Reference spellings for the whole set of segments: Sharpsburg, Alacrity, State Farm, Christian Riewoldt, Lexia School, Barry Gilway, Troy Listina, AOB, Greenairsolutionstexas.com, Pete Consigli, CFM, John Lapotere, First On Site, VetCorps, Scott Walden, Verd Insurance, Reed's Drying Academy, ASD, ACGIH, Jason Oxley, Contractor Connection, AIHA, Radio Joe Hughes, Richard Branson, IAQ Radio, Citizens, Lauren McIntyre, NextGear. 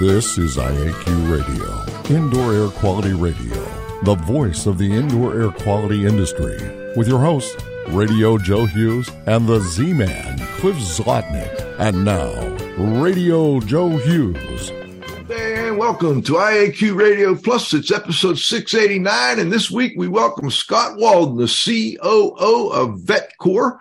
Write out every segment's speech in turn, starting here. This is IAQ Radio, Indoor Air Quality Radio, the voice of the indoor air quality industry, with your hosts, Radio Joe Hughes and the Z-Man, Cliff Zlotnick. And now, Radio Joe Hughes. And welcome to IAQ Radio Plus. It's episode 689, and this week we welcome Scott Walden, the COO of VetCorps,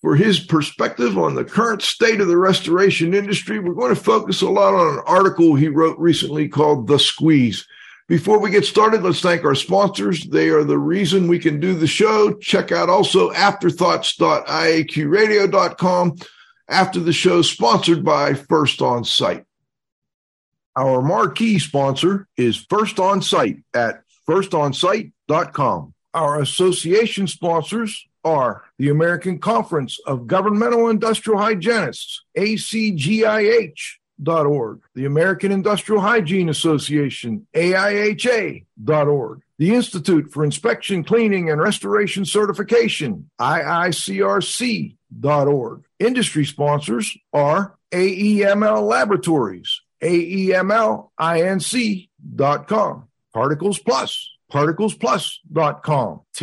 for his perspective on the current state of the restoration industry. We're going to focus a lot on an article he wrote recently called The Squeeze. Before we get started, let's thank our sponsors. They are the reason we can do the show. Check out also afterthoughts.iaqradio.com after the show, sponsored by First On Site. Our marquee sponsor is First On Site at firstonsite.com. Our association sponsors are the American Conference of Governmental Industrial Hygienists, ACGIH.org, the American Industrial Hygiene Association, AIHA.org, the Institute for Inspection, Cleaning, and Restoration Certification, IICRC.org. Industry sponsors are AEML Laboratories, AEMLINC.com, Particles Plus, ParticlesPlus.com, TSI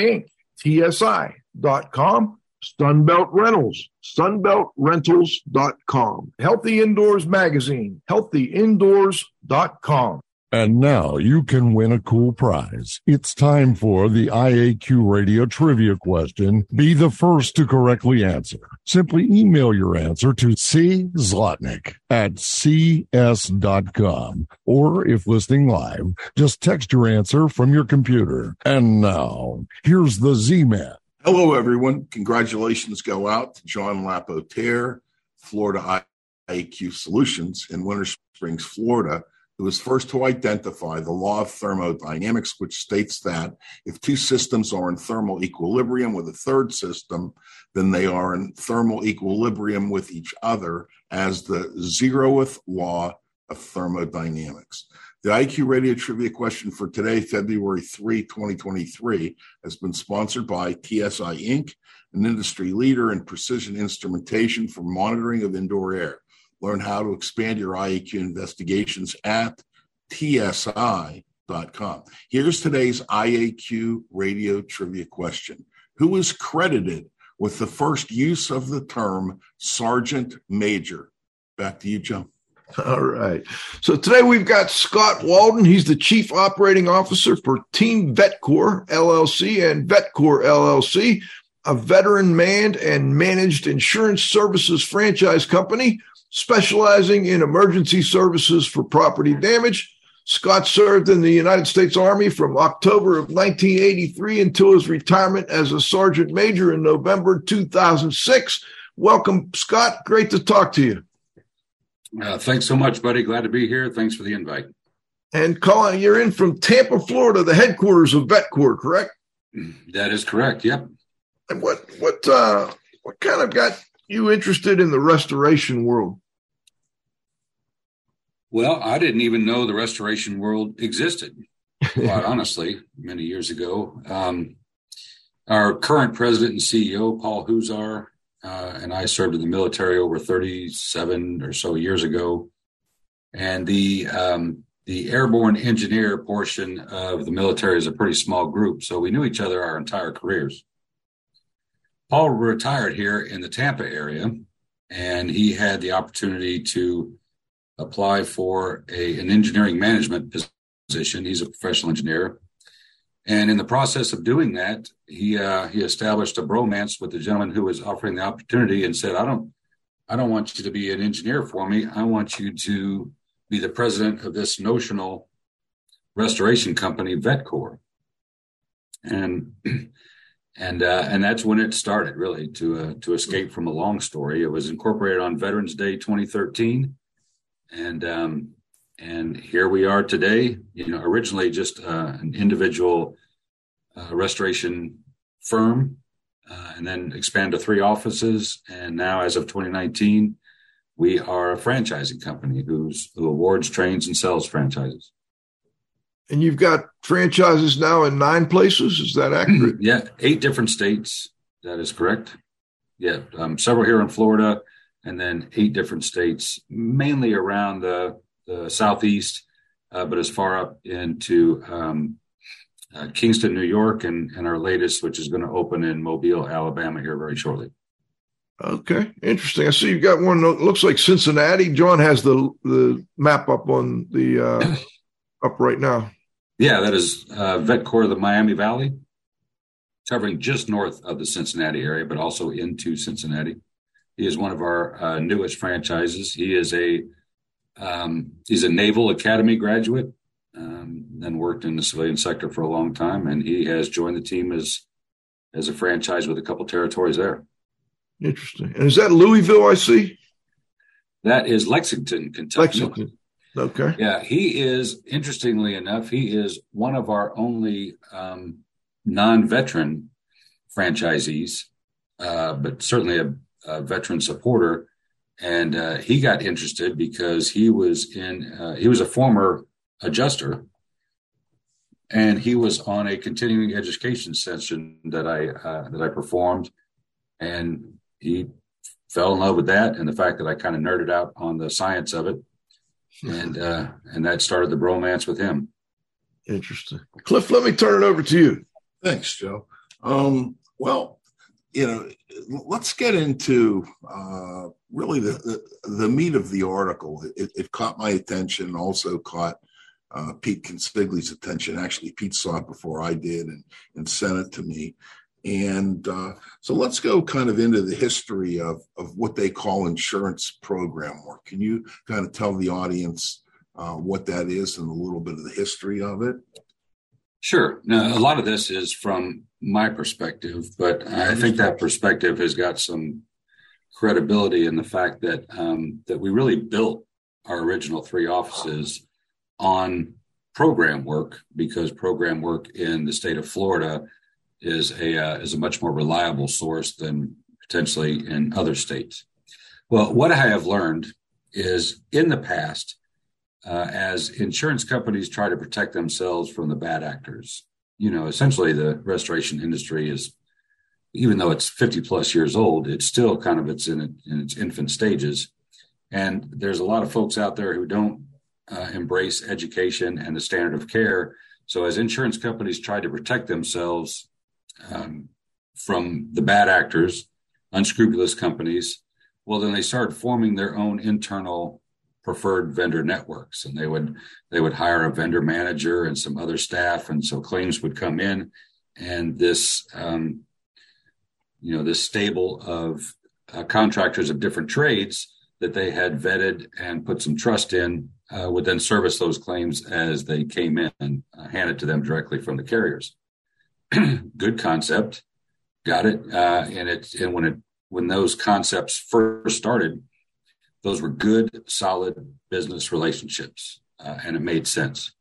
Inc., TSI.com, Sunbelt Rentals, SunbeltRentals.com, Healthy Indoors Magazine, HealthyIndoors.com. And now you can win a cool prize. It's time for the IAQ Radio Trivia question. Be the first to correctly answer. Simply email your answer to czlotnick at cs.com. Or if listening live, just text your answer from your computer. And now, here's the Z-Man. Hello, everyone. Congratulations go out to John Lapotere, Florida IAQ Solutions in Winter Springs, Florida. It was first to identify the law of thermodynamics, which states that if two systems are in thermal equilibrium with a third system, then they are in thermal equilibrium with each other as the zeroth law of thermodynamics. The IAQ Radio Trivia question for today, February 3, 2023, has been sponsored by TSI Inc., an industry leader in precision instrumentation for monitoring of indoor air. Learn how to expand your IAQ investigations at tsi.com. Here's today's IAQ Radio Trivia question. Who is credited with the first use of the term Sergeant Major? Back to you, Joe. All right. So today we've got Scott Walden. He's the Chief Operating Officer for Team VetCor LLC and VetCor LLC, a veteran-manned and managed insurance services franchise company specializing in emergency services for property damage. Scott served in the United States Army from October of 1983 until his retirement as a sergeant major in November 2006. Welcome, Scott. Great to talk to you. Thanks so much, buddy. Glad to be here. Thanks for the invite. And Colin, you're in from Tampa, Florida, the headquarters of VetCorps, correct? That is correct. Yep. And what kind of got you interested in the restoration world? Well, I didn't even know the restoration world existed, quite honestly, many years ago. Our current president and CEO, Paul Huzar, and I served in the military over 37 or so years ago. And the airborne engineer portion of the military is a pretty small group, so we knew each other our entire careers. Paul retired here in the Tampa area, and he had the opportunity to apply for an engineering management position. He's a professional engineer. And in the process of doing that, he established a bromance with the gentleman who was offering the opportunity and said, I don't want you to be an engineer for me. I want you to be the president of this notional restoration company, VetCorps. And that's when it started, really, to escape from a long story. It was incorporated on Veterans Day 2013, and here we are today. You know, originally just an individual restoration firm, and then expanded to three offices. And now, as of 2019, we are a franchising company who awards, trains, and sells franchises. And you've got franchises now in 9 places. Is that accurate? Yeah, 8 different states. That is correct. Yeah, several here in Florida, and then 8 different states, mainly around the the southeast, but as far up into Kingston, New York, and our latest, which is going to open in Mobile, Alabama, here very shortly. Okay, interesting. I see you've got one. Looks like Cincinnati. John has the map up on the up right now. Yeah, that is VetCor of the Miami Valley, covering just north of the Cincinnati area, but also into Cincinnati. He is one of our newest franchises. He is a Naval Academy graduate, and worked in the civilian sector for a long time, and he has joined the team as a franchise with a couple territories there. Interesting. And is that Louisville I see? That is Lexington, Kentucky. Lexington. Okay. Yeah, he is, interestingly enough, he is one of our only non-veteran franchisees, but certainly a veteran supporter. And he got interested because he was a former adjuster, and he was on a continuing education session that I performed. And he fell in love with that and the fact that I kind of nerded out on the science of it. And that started the bromance with him. Interesting. Cliff, let me turn it over to you. Thanks, Joe. Well, you know, let's get into really the meat of the article. It caught my attention, also caught Pete Consigli's attention. Actually, Pete saw it before I did and sent it to me. And so let's go kind of into the history of what they call insurance program work. Can you kind of tell the audience what that is and a little bit of the history of it? Sure. Now, a lot of this is from my perspective, but I think that perspective has got some credibility in the fact that that we really built our original three offices on program work, because program work in the state of Florida is a much more reliable source than potentially in other states. Well, what I have learned is in the past, as insurance companies try to protect themselves from the bad actors, you know, essentially the restoration industry is, even though it's 50 plus years old, it's still kind of in its infant stages. And there's a lot of folks out there who don't embrace education and the standard of care. So as insurance companies try to protect themselves from the bad actors, unscrupulous companies, well, then they started forming their own internal preferred vendor networks, and they would hire a vendor manager and some other staff, and so claims would come in, and this this stable of contractors of different trades that they had vetted and put some trust in would then service those claims as they came in and handed to them directly from the carriers. Good concept, got it. And when those concepts first started, those were good, solid business relationships, and it made sense.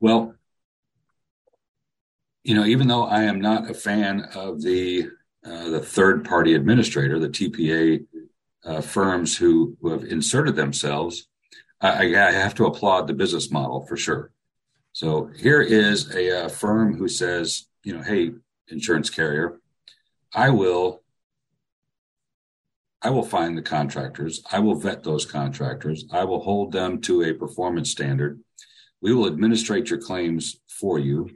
Well, you know, even though I am not a fan of the third-party administrator, the TPA firms who have inserted themselves, I have to applaud the business model for sure. So here is a firm who says, you know, hey, insurance carrier, I will find the contractors. I will vet those contractors. I will hold them to a performance standard. We will administrate your claims for you.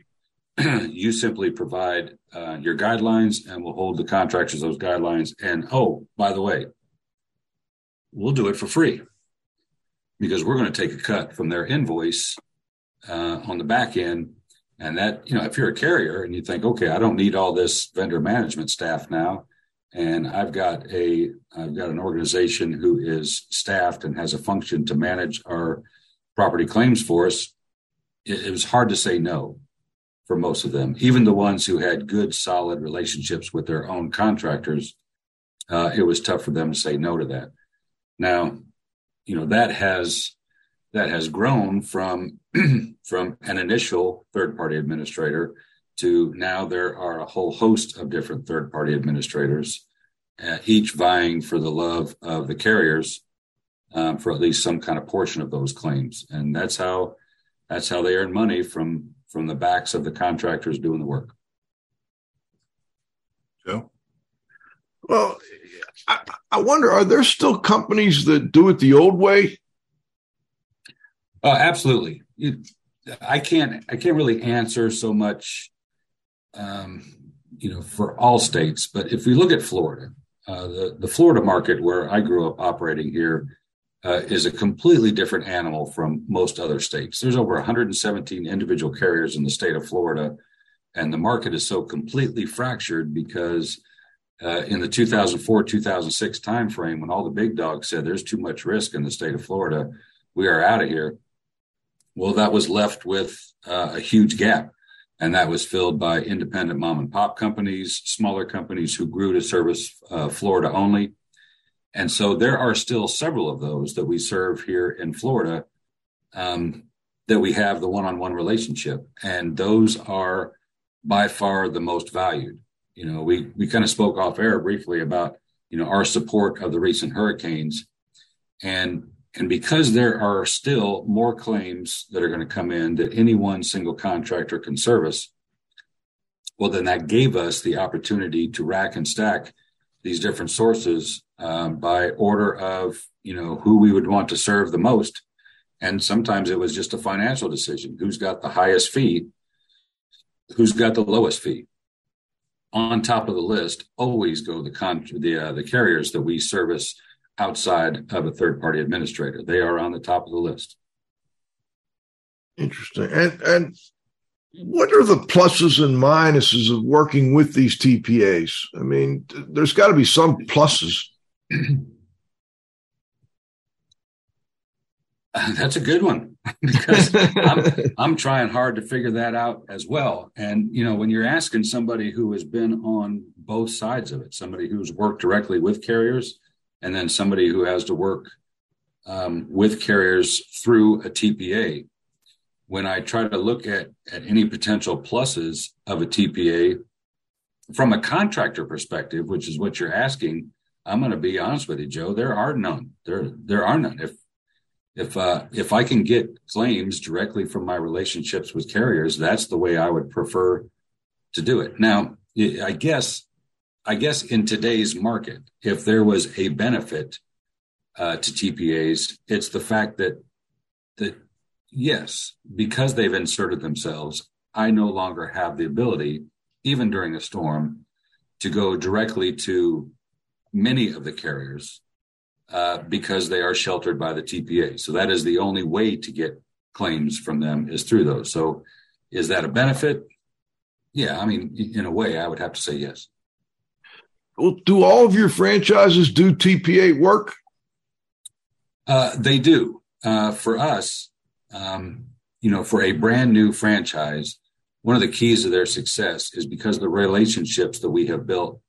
You simply provide your guidelines, and we'll hold the contractors to those guidelines. And, oh, by the way, we'll do it for free, because we're going to take a cut from their invoice on the back end. And that, you know, if you're a carrier and you think, okay, I don't need all this vendor management staff now, and I've got an organization who is staffed and has a function to manage our property claims for us, it was hard to say no for most of them. Even the ones who had good, solid relationships with their own contractors, it was tough for them to say no to that. Now, you know, that has grown from an initial third-party administrator to now there are a whole host of different third-party administrators, each vying for the love of the carriers for at least some kind of portion of those claims. And that's how they earn money from the backs of the contractors doing the work. Joe? Well, I wonder, are there still companies that do it the old way? Absolutely. I can't really answer so much, for all states, but if we look at Florida, the Florida market where I grew up operating here is a completely different animal from most other states. There's over 117 individual carriers in the state of Florida, and the market is so completely fractured because in the 2004-2006 timeframe, when all the big dogs said there's too much risk in the state of Florida, we are out of here. Well, that was left with a huge gap, and that was filled by independent mom and pop companies, smaller companies who grew to service Florida only. And so there are still several of those that we serve here in Florida that we have the one-on-one relationship. And those are by far the most valued. You know, we kind of spoke off air briefly about, our support of the recent hurricanes. And because there are still more claims that are going to come in that any one single contractor can service, well, then that gave us the opportunity to rack and stack these different sources by order of, who we would want to serve the most. And sometimes it was just a financial decision. Who's got the highest fee? Who's got the lowest fee? On top of the list, always go the carriers that we service outside of a third-party administrator. They are on the top of the list. Interesting. And what are the pluses and minuses of working with these TPAs? I mean, there's got to be some pluses. That's a good one, because I'm trying hard to figure that out as well. And, when you're asking somebody who has been on both sides of it, somebody who's worked directly with carriers, and then somebody who has to work with carriers through a TPA. When I try to look at any potential pluses of a TPA from a contractor perspective, which is what you're asking, I'm going to be honest with you, Joe. There are none. There are none. If I can get claims directly from my relationships with carriers, that's the way I would prefer to do it. Now, I guess in today's market, if there was a benefit to TPAs, it's the fact that yes, because they've inserted themselves, I no longer have the ability, even during a storm, to go directly to many of the carriers because they are sheltered by the TPA. So that is the only way to get claims from them is through those. So is that a benefit? Yeah, I mean, in a way, I would have to say yes. Well, do all of your franchises do TPA work? They do. For us, for a brand new franchise, one of the keys of their success is because of the relationships that we have built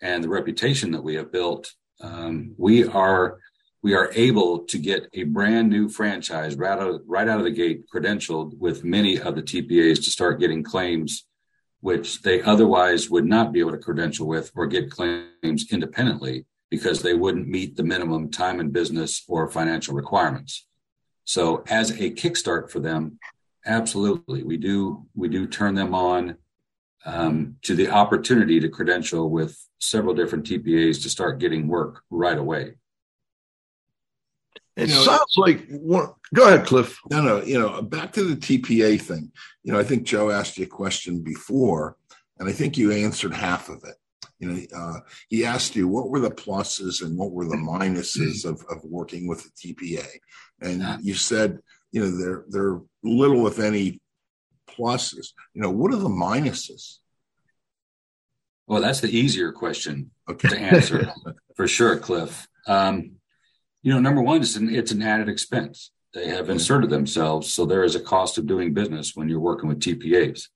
and the reputation that we have built. We are able to get a brand new franchise right out of the gate credentialed with many of the TPAs to start getting claims, which they otherwise would not be able to credential with or get claims independently because they wouldn't meet the minimum time in business or financial requirements. So as a kickstart for them, absolutely. We do turn them on to the opportunity to credential with several different TPAs to start getting work right away. It sounds like one. Go ahead, Cliff. No. Back to the TPA thing. I think Joe asked you a question before, and I think you answered half of it. He asked you what were the pluses and what were the minuses of working with the TPA, and you said there are little, if any, pluses. What are the minuses? Well, that's the easier question to answer for sure, Cliff. Number one, it's an added expense. They have inserted themselves, so there is a cost of doing business when you're working with TPAs.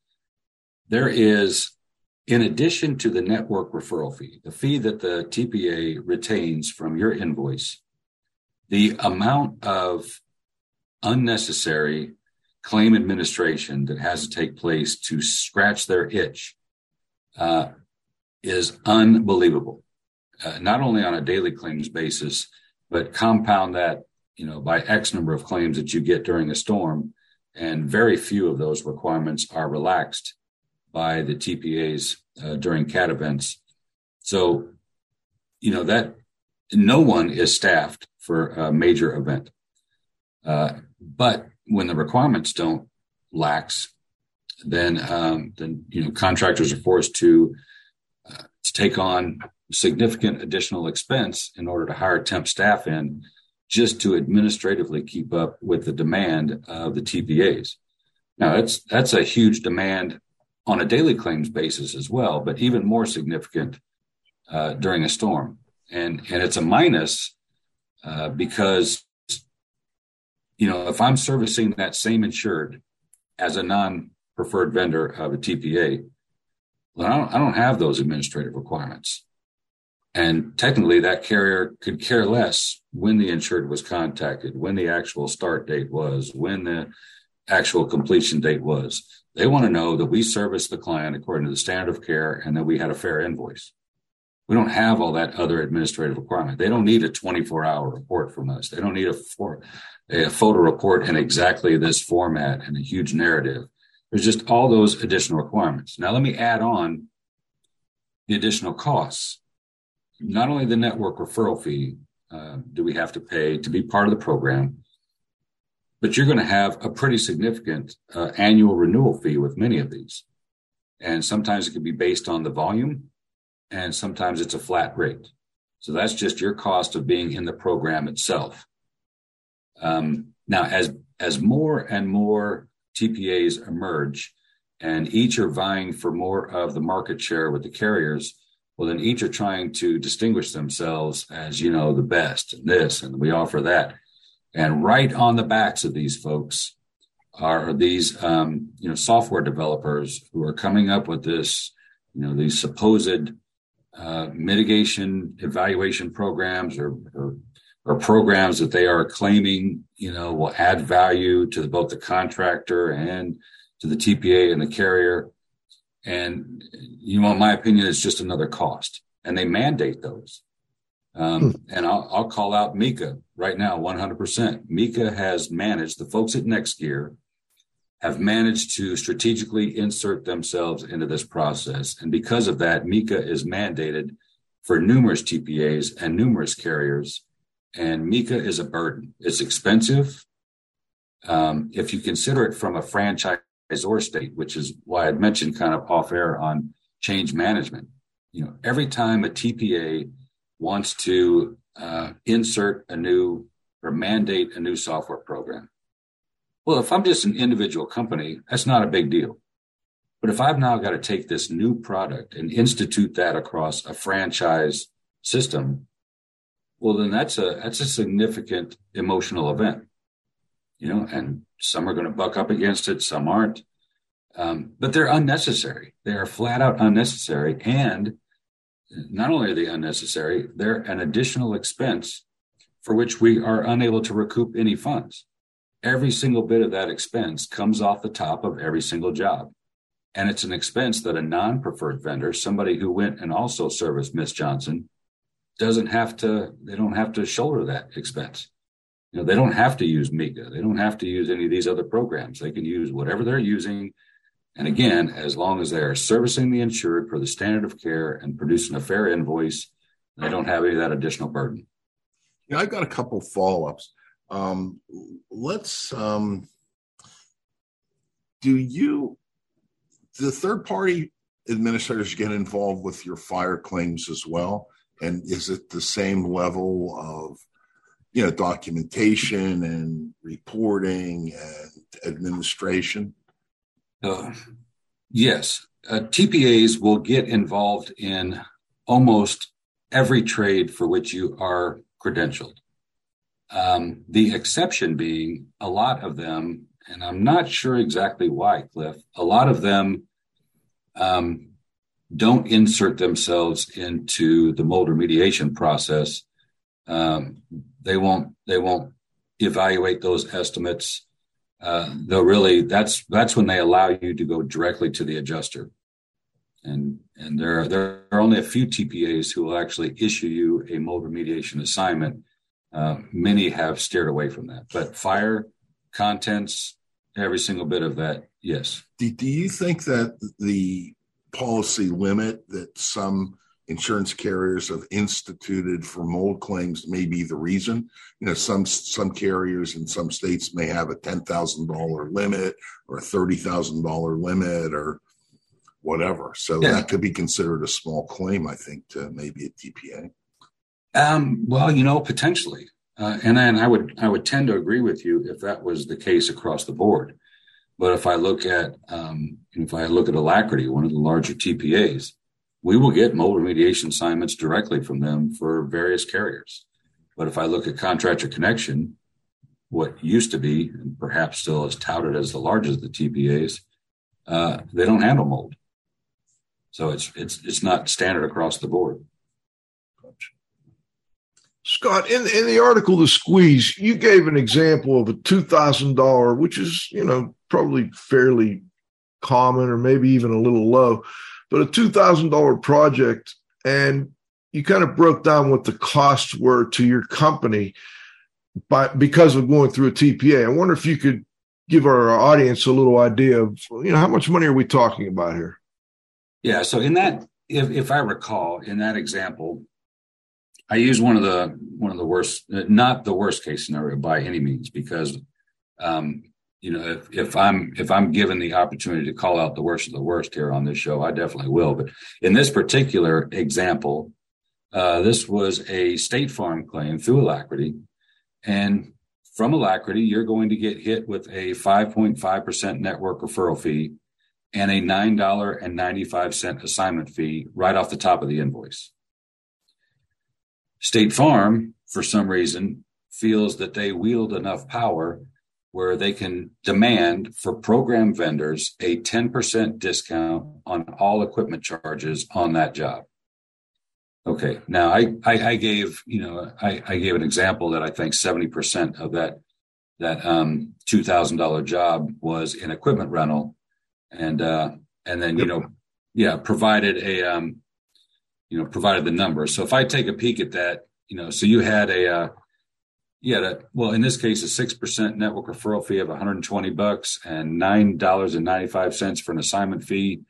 There is, in addition to the network referral fee, the fee that the TPA retains from your invoice, the amount of unnecessary claim administration that has to take place to scratch their itch is unbelievable, not only on a daily claims basis, but compound that, by X number of claims that you get during a storm, and very few of those requirements are relaxed by the TPAs during CAT events. So, that no one is staffed for a major event. But when the requirements don't lax, then contractors are forced to take on significant additional expense in order to hire temp staff in just to administratively keep up with the demand of the TPAs. Now, that's a huge demand on a daily claims basis as well, but even more significant during a storm. And it's a minus because, if I'm servicing that same insured as a non-preferred vendor of a TPA, well, I don't have those administrative requirements. And technically, that carrier could care less when the insured was contacted, when the actual start date was, when the actual completion date was. They want to know that we serviced the client according to the standard of care and that we had a fair invoice. We don't have all that other administrative requirement. They don't need a 24-hour report from us. They don't need a photo report in exactly this format and a huge narrative. There's just all those additional requirements. Now, let me add on the additional costs. Not only the network referral fee do we have to pay to be part of the program, but you're going to have a pretty significant annual renewal fee with many of these. And sometimes it can be based on the volume, and sometimes it's a flat rate. So that's just your cost of being in the program itself. Now, as more and more TPAs emerge, and each are vying for more of the market share with the carriers, well, then each are trying to distinguish themselves as, the best and this, and we offer that. And right on the backs of these folks are these, software developers who are coming up with this, these supposed mitigation evaluation programs or programs that they are claiming, will add value to both the contractor and to the TPA and the carrier. And, in my opinion, it's just another cost. And they mandate those. And I'll call out MECA right now, 100%. MECA has managed, the folks at NextGear have managed to strategically insert themselves into this process. And because of that, MECA is mandated for numerous TPAs and numerous carriers. And MECA is a burden. It's expensive. If you consider it from a franchise or state, which is why I mentioned kind of off air on change management. Every time a TPA wants to insert a new or mandate a new software program, well, if I'm just an individual company, that's not a big deal. But if I've now got to take this new product and institute that across a franchise system, well, then that's a significant emotional event. And some are going to buck up against it, some aren't. But they're unnecessary. They are flat out unnecessary. And not only are they unnecessary, they're an additional expense for which we are unable to recoup any funds. Every single bit of that expense comes off the top of every single job. And it's an expense that a non-preferred vendor, somebody who went and also serviced Miss Johnson, they don't have to shoulder that expense. They don't have to use MECA. They don't have to use any of these other programs. They can use whatever they're using. And again, as long as they are servicing the insured for the standard of care and producing a fair invoice, they don't have any of that additional burden. Yeah, I've got a couple follow-ups. Do third-party administrators get involved with your fire claims as well? And is it the same level of documentation and reporting and administration? Yes. TPAs will get involved in almost every trade for which you are credentialed. The exception being a lot of them, and I'm not sure exactly why, Cliff, a lot of them don't insert themselves into the mold remediation process. They won't evaluate those estimates. They'll really, that's when they allow you to go directly to the adjuster. And there are only a few TPAs who will actually issue you a mold remediation assignment. Many have steered away from that, but fire, contents, every single bit of that. Yes. Do you think that the policy limit that some insurance carriers have instituted for mold claims may be the reason. You know, some carriers in some states may have a $10,000 limit or a $30,000 limit or whatever. So that could be considered a small claim, I think, to maybe a TPA. Well, you know, potentially. And then I would tend to agree with you if that was the case across the board. But if I look at Alacrity, one of the larger TPAs, we will get mold remediation assignments directly from them for various carriers. But if I look at Contractor Connection, what used to be and perhaps still is touted as the largest of the TPAs, they don't handle mold, so it's not standard across the board. Scott, in the article, The Squeeze, you gave an example of a $2,000, which is, you know, probably fairly common or maybe even a little low, but a $2,000 project. And you kind of broke down what the costs were to your company because of going through a TPA. I wonder if you could give our audience a little idea of, you know, how much money are we talking about here? Yeah. So in that, if I recall, in that example, I use one of the worst, not the worst case scenario by any means, because, you know, if I'm given the opportunity to call out the worst of the worst here on this show, I definitely will. But in this particular example, this was a State Farm claim through Alacrity, and from Alacrity, you're going to get hit with a 5.5% network referral fee and a $9.95 assignment fee right off the top of the invoice. State Farm, for some reason, feels that they wield enough power where they can demand for program vendors a 10% discount on all equipment charges on that job. Okay, now I gave an example that I think 70% of that $2,000 job was in equipment rental, and then provided the number. So if I take a peek at that, you know, so you had in this case, a 6% network referral fee of $120 and $9.95 for an assignment fee.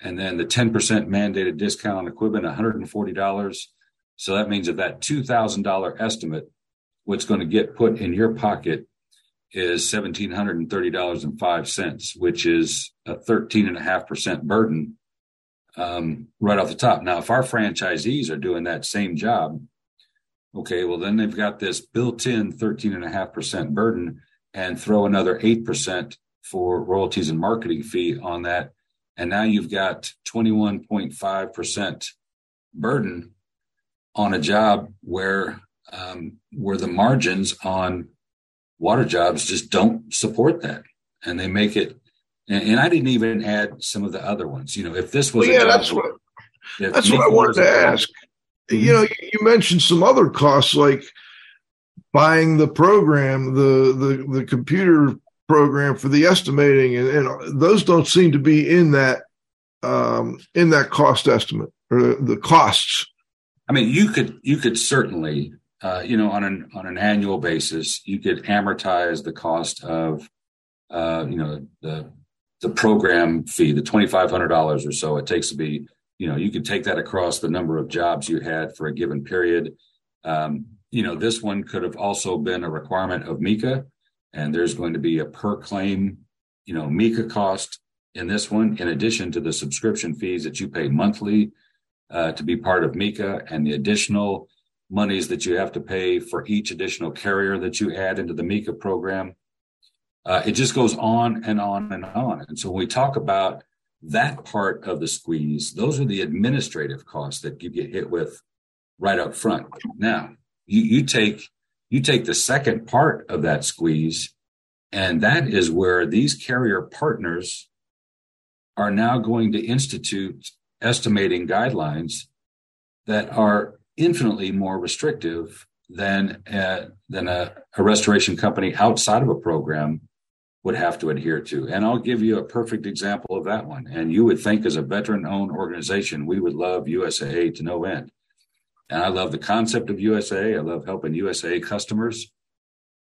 And then the 10% mandated discount on equipment, $140. So that means of that $2,000 estimate, what's going to get put in your pocket is $1,730.05, which is a 13.5% burden right off the top. Now, if our franchisees are doing that same job, okay, well, then they've got this built-in 13.5% burden, and throw another 8% for royalties and marketing fee on that. And now you've got 21.5% burden on a job where the margins on water jobs just don't support that. And they make it. And I didn't even add some of the other ones. You know, if this was that's what I wanted to ask. You know, you mentioned some other costs like buying the program, the computer program for the estimating, and those don't seem to be in that cost estimate or the costs. I mean, you could certainly, on an annual basis, you could amortize the cost of, the program fee, the $2,500 or so it takes to be, you know, you could take that across the number of jobs you had for a given period. This one could have also been a requirement of MECA, and there's going to be a per claim, you know, MECA cost in this one, in addition to the subscription fees that you pay monthly to be part of MECA, and the additional monies that you have to pay for each additional carrier that you add into the MECA program. It just goes on and on and on. And so when we talk about that part of the squeeze, those are the administrative costs that you get hit with right up front. Now, you take the second part of that squeeze, and that is where these carrier partners are now going to institute estimating guidelines that are infinitely more restrictive than a restoration company outside of a program would have to adhere to. And I'll give you a perfect example of that one. And you would think, as a veteran-owned organization, we would love USAA to no end. And I love the concept of USAA. I love helping USAA customers.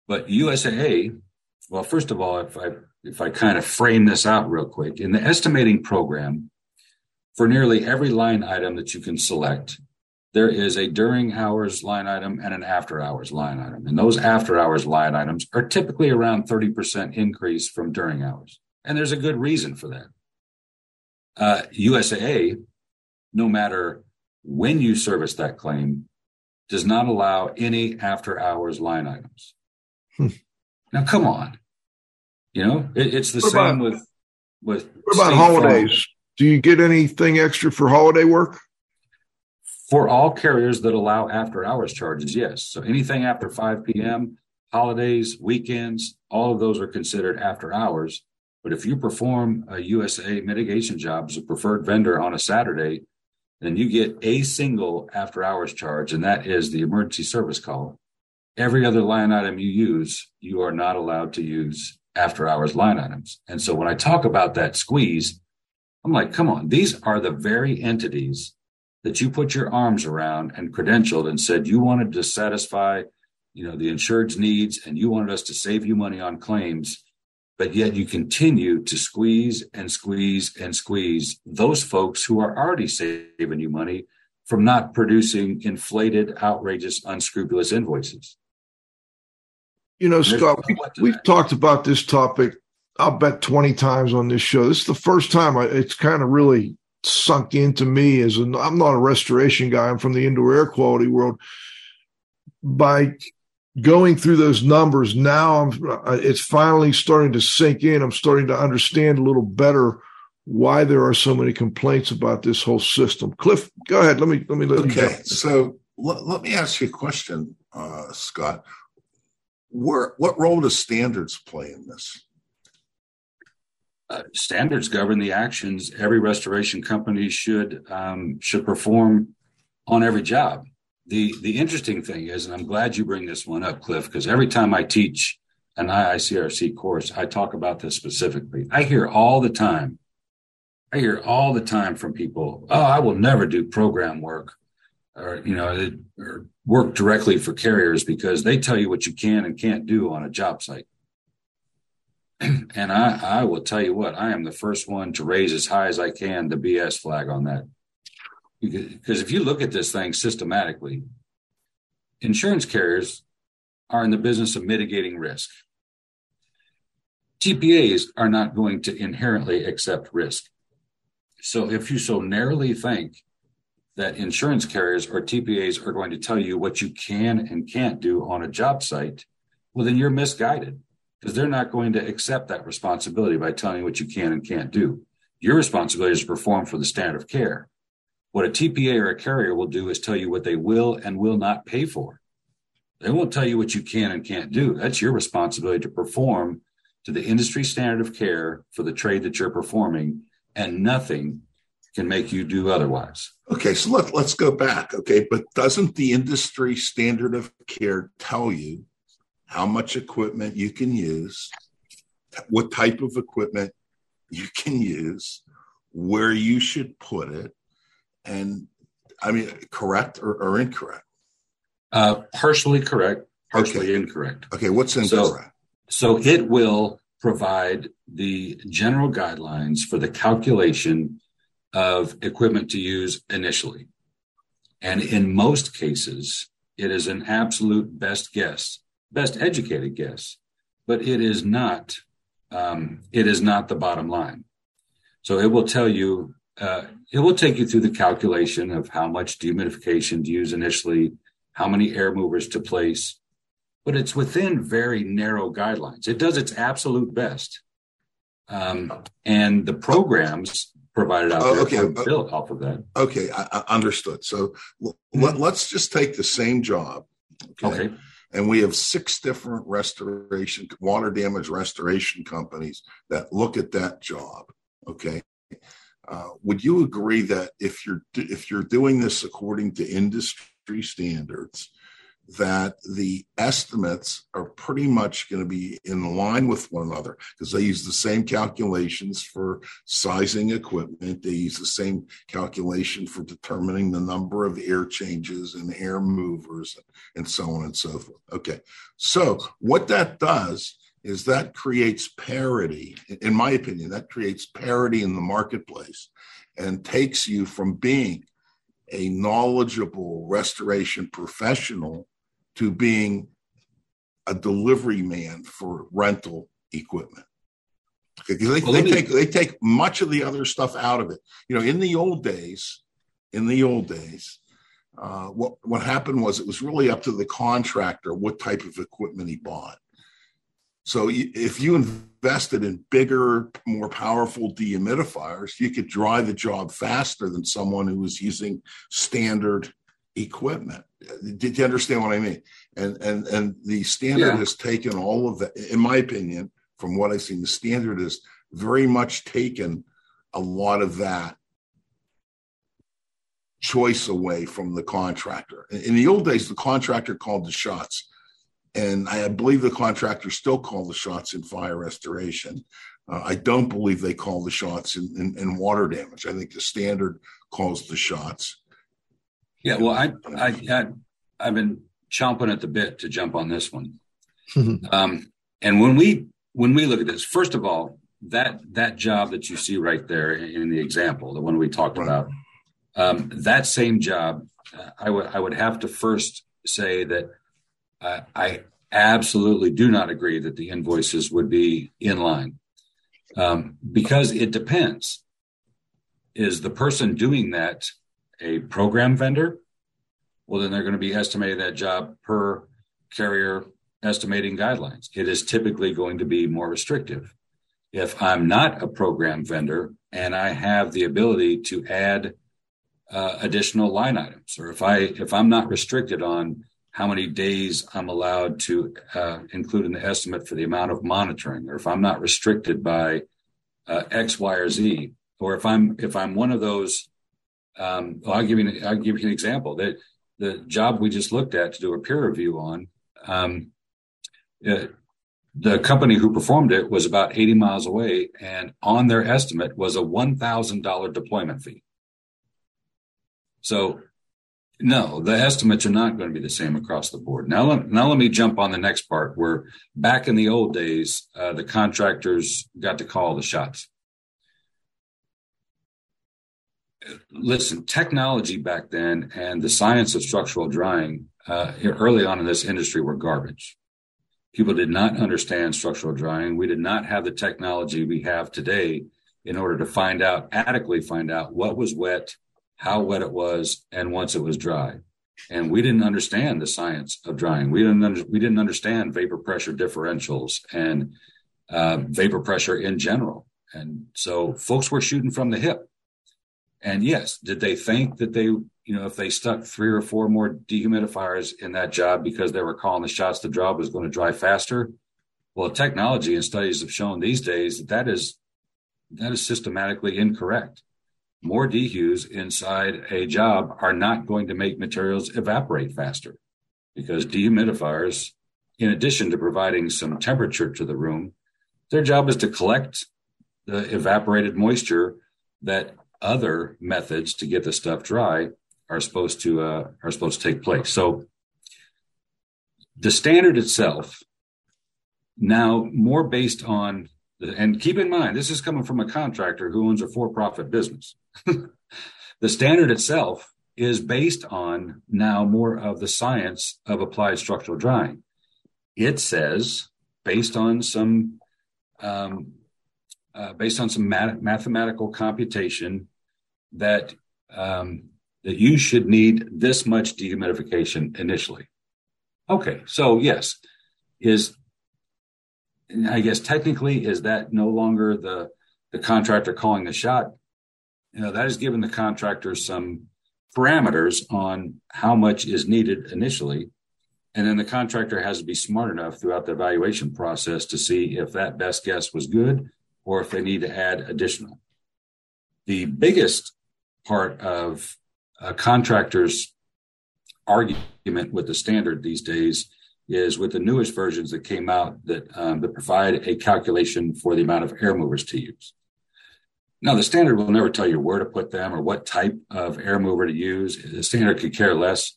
But USAA, well, first of all, if I kind of frame this out real quick, in the estimating program, For nearly every line item that you can select, there is a during hours line item and an after hours line item. And those after hours line items are typically around 30% increase from during hours. And there's a good reason for that. USAA, no matter when you service that claim, does not allow any after hours line items. Now, come on. You know, it's the same with. What about holidays? Farm. Do you get anything extra for holiday work? For all carriers that allow after hours charges, yes. So anything after 5 p.m., holidays, weekends, all of those are considered after hours. But if you perform a USAA mitigation job as a preferred vendor on a Saturday, then you get a single after hours charge, and that is the emergency service call. Every other line item you use, you are not allowed to use after hours line items. And so when I talk about that squeeze, I'm like, come on, these are the very entities that you put your arms around and credentialed and said you wanted to satisfy, you know, the insured's needs, and you wanted us to save you money on claims, but yet you continue to squeeze and squeeze and squeeze those folks who are already saving you money from not producing inflated, outrageous, unscrupulous invoices. You know, Scott, we've talked about this topic, I'll bet 20 times on this show. This is the first time it's kind of really sunk into me as I'm not a restoration guy. I'm from the indoor air quality world. By going through those numbers now, it's finally starting to sink in. I'm starting to understand a little better why there are so many complaints about this whole system. Cliff, go ahead. Let me let you go. Okay, so let me ask you a question, Scott. What role does standards play in this? Standards govern the actions every restoration company should perform on every job. The interesting thing is, and I'm glad you bring this one up, Cliff, because every time I teach an IICRC course, I talk about this specifically. I hear all the time from people, oh, I will never do program work or work directly for carriers because they tell you what you can and can't do on a job site. And I will tell you what, I am the first one to raise as high as I can the BS flag on that. Because if you look at this thing systematically, insurance carriers are in the business of mitigating risk. TPAs are not going to inherently accept risk. So if you so narrowly think that insurance carriers or TPAs are going to tell you what you can and can't do on a job site, well, then you're misguided, because they're not going to accept that responsibility by telling you what you can and can't do. Your responsibility is to perform for the standard of care. What a TPA or a carrier will do is tell you what they will and will not pay for. They won't tell you what you can and can't do. That's your responsibility to perform to the industry standard of care for the trade that you're performing, and nothing can make you do otherwise. Okay, so let's go back, okay? But doesn't the industry standard of care tell you how much equipment you can use, what type of equipment you can use, where you should put it? And I mean, correct or incorrect? Partially correct, partially incorrect. Okay, what's incorrect? So it will provide the general guidelines for the calculation of equipment to use initially. And in most cases, it is an absolute best guess, best educated guess, but it is not the bottom line. So it will tell you, it will take you through the calculation of how much dehumidification to use initially, how many air movers to place, but it's within very narrow guidelines. It does its absolute best. And the programs provided out there are built off of that. Okay, I understood. So let's just take the same job. Okay. And we have 6 different restoration, water damage restoration companies that look at that job. Okay. Would you agree that if you're doing this according to industry standards, that the estimates are pretty much going to be in line with one another, because they use the same calculations for sizing equipment. They use the same calculation for determining the number of air changes and air movers and so on and so forth. Okay. So what that does is that creates parity. In my opinion, that creates parity in the marketplace. and takes you from being a knowledgeable restoration professional to being a delivery man for rental equipment. They take much of the other stuff out of it. You know, in the old days, what happened was it was really up to the contractor what type of equipment he bought. So if you invested in bigger, more powerful dehumidifiers, you could dry the job faster than someone who was using standard equipment. Did you understand what I mean? And the standard has taken all of that, in my opinion, from what I've seen, the standard has very much taken a lot of that choice away from the contractor. In the old days, the contractor called the shots. And I believe the contractors still call the shots in fire restoration. I don't believe they call the shots in water damage. I think the standard calls the shots. Yeah, well, I've been chomping at the bit to jump on this one. And when we look at this, first of all, that job that you see right there in the example, the one we talked about, that same job, I would have to first say that I absolutely do not agree that the invoices would be in line because it depends. Is the person doing that a program vendor? Well, then they're going to be estimating that job per carrier estimating guidelines. It is typically going to be more restrictive. If I'm not a program vendor and I have the ability to add additional line items, or if I'm not restricted on how many days I'm allowed to include in the estimate for the amount of monitoring, or if I'm not restricted by X, Y, or Z, or if I'm one of those, I'll give you an example. That the job we just looked at to do a peer review on, the company who performed it was about 80 miles away, and on their estimate was a $1,000 deployment fee. So, no, the estimates are not going to be the same across the board. Now let me jump on the next part where back in the old days, the contractors got to call the shots. Listen, technology back then and the science of structural drying early on in this industry were garbage. People did not understand structural drying. We did not have the technology we have today in order to adequately find out what was wet, how wet it was, and once it was dry. And we didn't understand the science of drying. We didn't understand vapor pressure differentials and vapor pressure in general. And so folks were shooting from the hip. And yes, did they think that they, if they stuck 3 or 4 more dehumidifiers in that job because they were calling the shots, the job was going to dry faster? Well, technology and studies have shown these days that is systematically incorrect. More dehues inside a job are not going to make materials evaporate faster because dehumidifiers, in addition to providing some temperature to the room, their job is to collect the evaporated moisture that other methods to get the stuff dry are supposed to take place. So the standard itself now more based on, and keep in mind, this is coming from a contractor who owns a for-profit business. The standard itself is based on now more of the science of applied structural drying. It says, based on some mathematical computation, that you should need this much dehumidification initially. Okay, so yes, technically, is that no longer the contractor calling the shot? That has given the contractor some parameters on how much is needed initially. And then the contractor has to be smart enough throughout the evaluation process to see if that best guess was good or if they need to add additional. The biggest part of a contractor's argument with the standard these days is with the newest versions that came out that provide a calculation for the amount of air movers to use. Now, the standard will never tell you where to put them or what type of air mover to use. The standard could care less.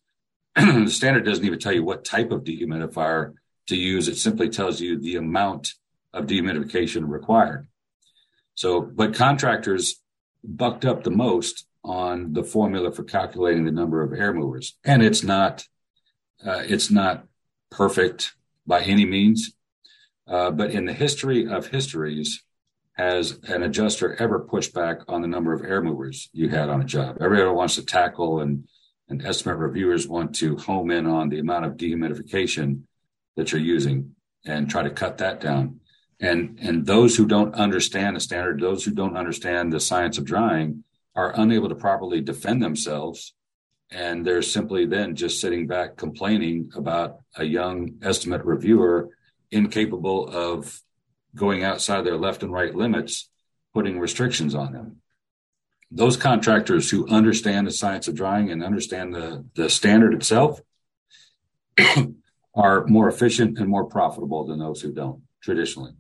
The standard doesn't even tell you what type of dehumidifier to use. It simply tells you the amount of dehumidification required. So, but contractors bucked up the most on the formula for calculating the number of air movers. And it's not perfect by any means. But in the history of histories, has an adjuster ever pushed back on the number of air movers you had on a job? Everyone wants to tackle, and estimate reviewers want to home in on the amount of dehumidification that you're using and try to cut that down. And those who don't understand the standard, those who don't understand the science of drying, are unable to properly defend themselves. And they're simply then just sitting back complaining about a young estimate reviewer incapable of going outside their left and right limits, putting restrictions on them. Those contractors who understand the science of drying and understand the standard itself are more efficient and more profitable than those who don't traditionally.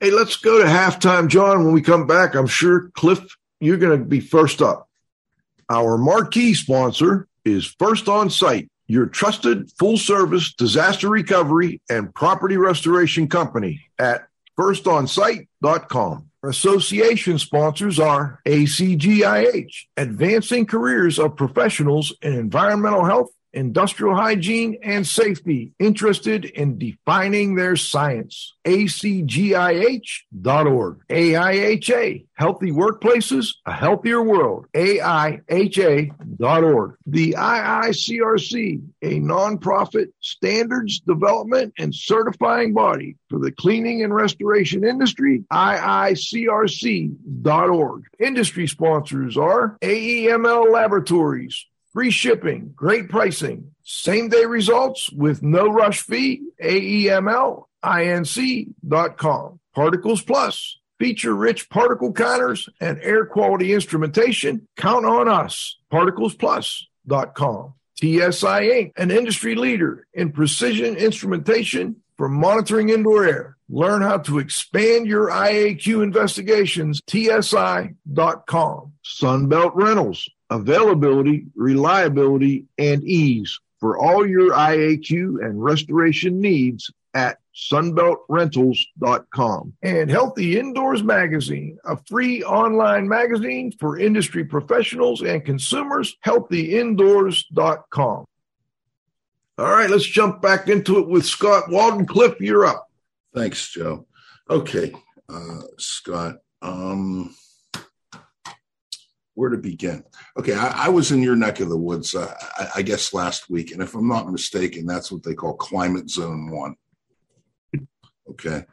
Hey, let's go to halftime, John. When we come back, I'm sure, Cliff, you're going to be first up. Our marquee sponsor is First On Site, your trusted full-service disaster recovery and property restoration company at firstonsite.com. Association sponsors are ACGIH, Advancing Careers of Professionals in Environmental Health, Industrial Hygiene, and Safety, interested in defining their science. ACGIH.org. AIHA, Healthy Workplaces, A Healthier World. AIHA.org. The IICRC, a nonprofit standards development and certifying body for the cleaning and restoration industry. IICRC.org. Industry sponsors are AEML Laboratories. Free shipping, great pricing, same-day results with no rush fee, AEMLINC.com. Particles Plus, feature-rich particle counters and air quality instrumentation. Count on us, particlesplus.com. TSI Inc., an industry leader in precision instrumentation for monitoring indoor air. Learn how to expand your IAQ investigations, TSI.com. Sunbelt Rentals, availability, reliability, and ease for all your IAQ and restoration needs at sunbeltrentals.com. And Healthy Indoors Magazine, a free online magazine for industry professionals and consumers, healthyindoors.com. All right, let's jump back into it with Scott Walden. Cliff, you're up. Thanks, Joe. Okay, Scott, where to begin? Okay, I was in your neck of the woods, I guess, last week. And if I'm not mistaken, that's what they call climate zone 1. Okay.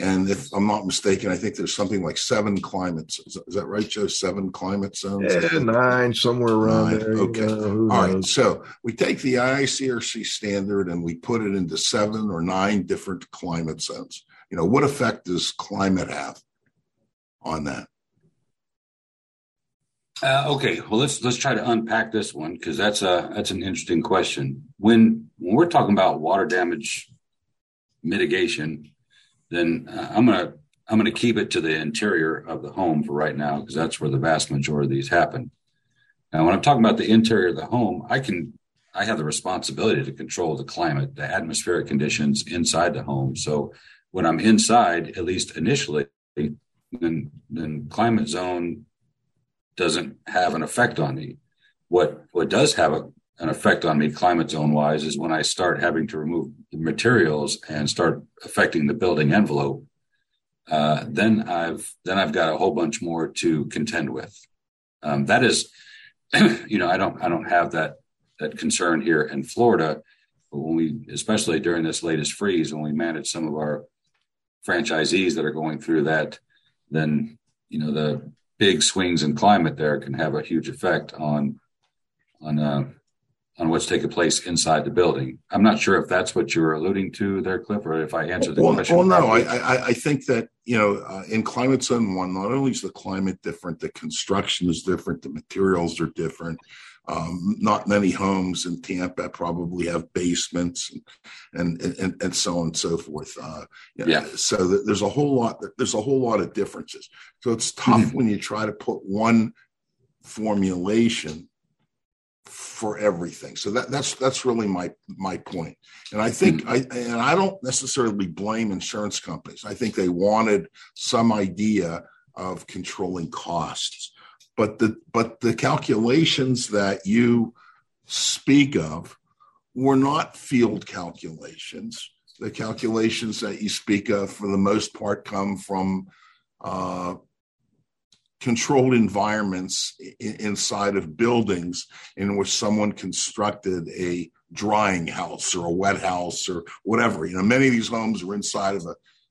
And if I'm not mistaken, I think there's something like 7 climates. Is that right, Joe? 7 climate zones? Yeah, 9, somewhere around 9. There. Okay. All right. So we take the IICRC standard and we put it into 7 or 9 different climate zones. You know, what effect does climate have on that? Okay, well, let's try to unpack this one, because that's an interesting question. When we're talking about water damage mitigation, then I'm gonna keep it to the interior of the home for right now, because that's where the vast majority of these happen. Now, when I'm talking about the interior of the home, I have the responsibility to control the climate, the atmospheric conditions inside the home. So when I'm inside, at least initially, then climate zone doesn't have an effect on me. What does have an effect on me climate zone wise is when I start having to remove the materials and start affecting the building envelope. Then I've got a whole bunch more to contend with. That is, you know, I don't have that concern here in Florida, but when we, especially during this latest freeze, when we manage some of our franchisees that are going through that, then, you know, the big swings in climate there can have a huge effect on what's taking place inside the building. I'm not sure if that's what you were alluding to there, Cliff, or if I answered the question. Well, no, I think that, you know, in climate zone 1, not only is the climate different, the construction is different, the materials are different. Not many homes in Tampa probably have basements and so on and so forth. Yeah. So there's a whole lot of differences. So it's tough when you try to put one formulation for everything. So that's really my point. And I think I don't necessarily blame insurance companies. I think they wanted some idea of controlling costs. But the calculations that you speak of were not field calculations. The calculations that you speak of, for the most part, come from controlled environments inside of buildings in which someone constructed a drying house or a wet house or whatever. You know, many of these homes are inside of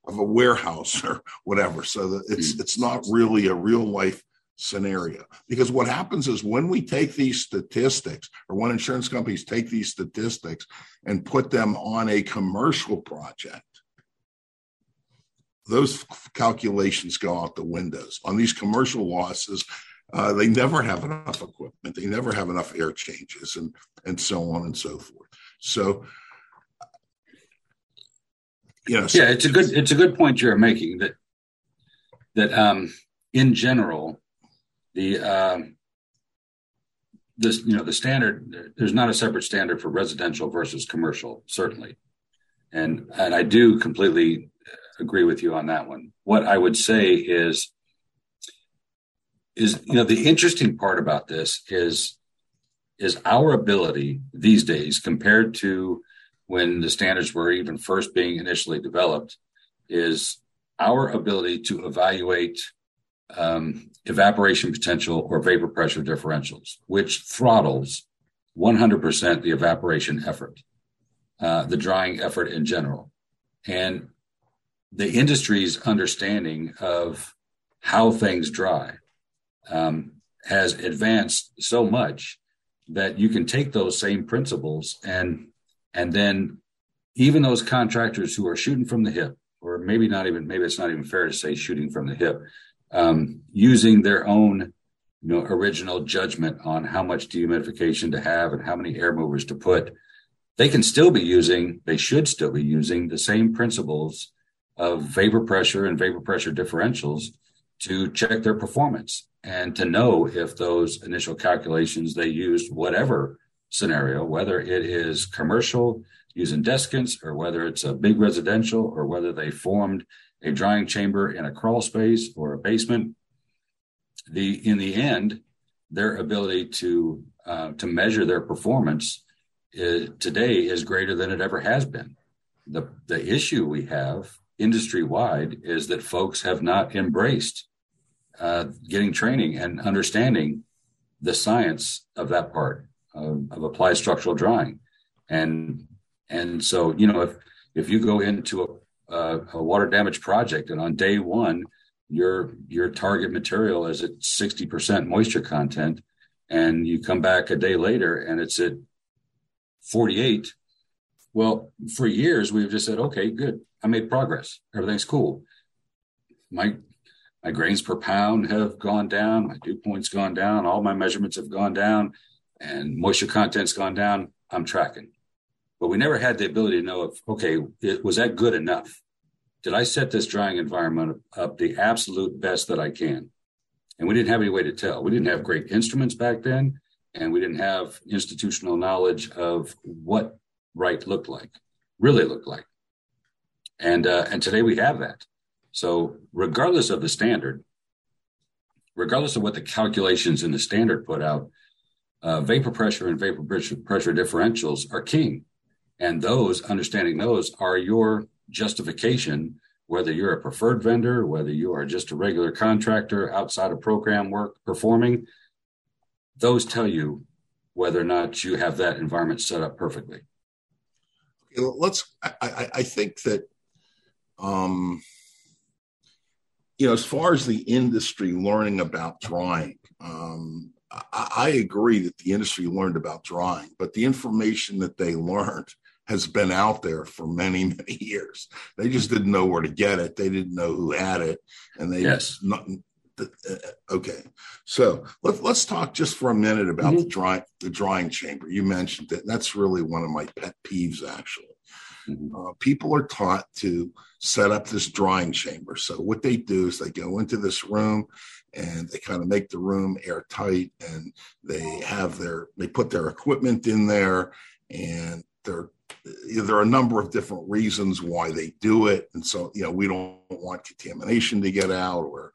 a warehouse or whatever. So that it's not really a real life scenario, because what happens is when we take these statistics, or when insurance companies take these statistics and put them on a commercial project, those calculations go out the windows. On these commercial losses, they never have enough equipment, they never have enough air changes, and so on and so forth. So, you know, yeah, it's a good point you're making, that in general, the standard, there's not a separate standard for residential versus commercial, certainly. And I do completely agree with you on that one. What I would say is, you know, the interesting part about this is our ability these days, compared to when the standards were even first being initially developed, is our ability to evaluate evaporation potential or vapor pressure differentials, which throttles 100% the evaporation effort, the drying effort in general. And the industry's understanding of how things dry has advanced so much that you can take those same principles and then even those contractors who are shooting from the hip, or maybe it's not even fair to say shooting from the hip, using their own, you know, original judgment on how much dehumidification to have and how many air movers to put, they should still be using the same principles of vapor pressure and vapor pressure differentials to check their performance and to know if those initial calculations they used, whatever scenario, whether it is commercial using deskants or whether it's a big residential or whether they formed a drying chamber in a crawl space or a basement, in the end, their ability to measure their performance today is greater than it ever has been. The issue we have industry-wide is that folks have not embraced getting training and understanding the science of that part of applied structural drying. And so, you know, if you go into a water damage project, and on day one, your target material is at 60% moisture content, and you come back a day later and it's at 48. Well, for years, we've just said, okay, good. I made progress. Everything's cool. My grains per pound have gone down. My dew point's gone down. All my measurements have gone down and moisture content's gone down. I'm tracking. But we never had the ability to know if, okay, was that good enough? Did I set this drying environment up the absolute best that I can? And we didn't have any way to tell. We didn't have great instruments back then, and we didn't have institutional knowledge of what right really looked like. And today we have that. So regardless of the standard, regardless of what the calculations in the standard put out, vapor pressure and vapor pressure differentials are king. And understanding those are your justification, whether you're a preferred vendor, whether you are just a regular contractor outside of program work performing, those tell you whether or not you have that environment set up perfectly. I think that, you know, as far as the industry learning about drying, I agree that the industry learned about drying, but the information that they learned has been out there for many, many years. They just didn't know where to get it. They didn't know who had it. And they okay. So let's talk just for a minute about the drying chamber. You mentioned that. That's really one of my pet peeves, actually. Mm-hmm. People are taught to set up this drying chamber. So what they do is they go into this room and they kind of make the room airtight, and they put their equipment in there, and there are a number of different reasons why they do it. And so, you know, we don't want contamination to get out, or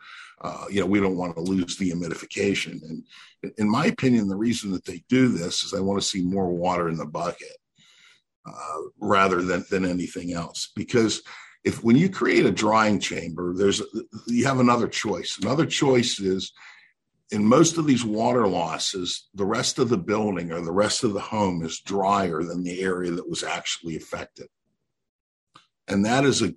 we don't want to lose the humidification. And in my opinion, the reason that they do this is they want to see more water in the bucket rather than anything else. Because when you create a drying chamber, you have another choice. Another choice is, in most of these water losses, the rest of the building or the rest of the home is drier than the area that was actually affected. And that's a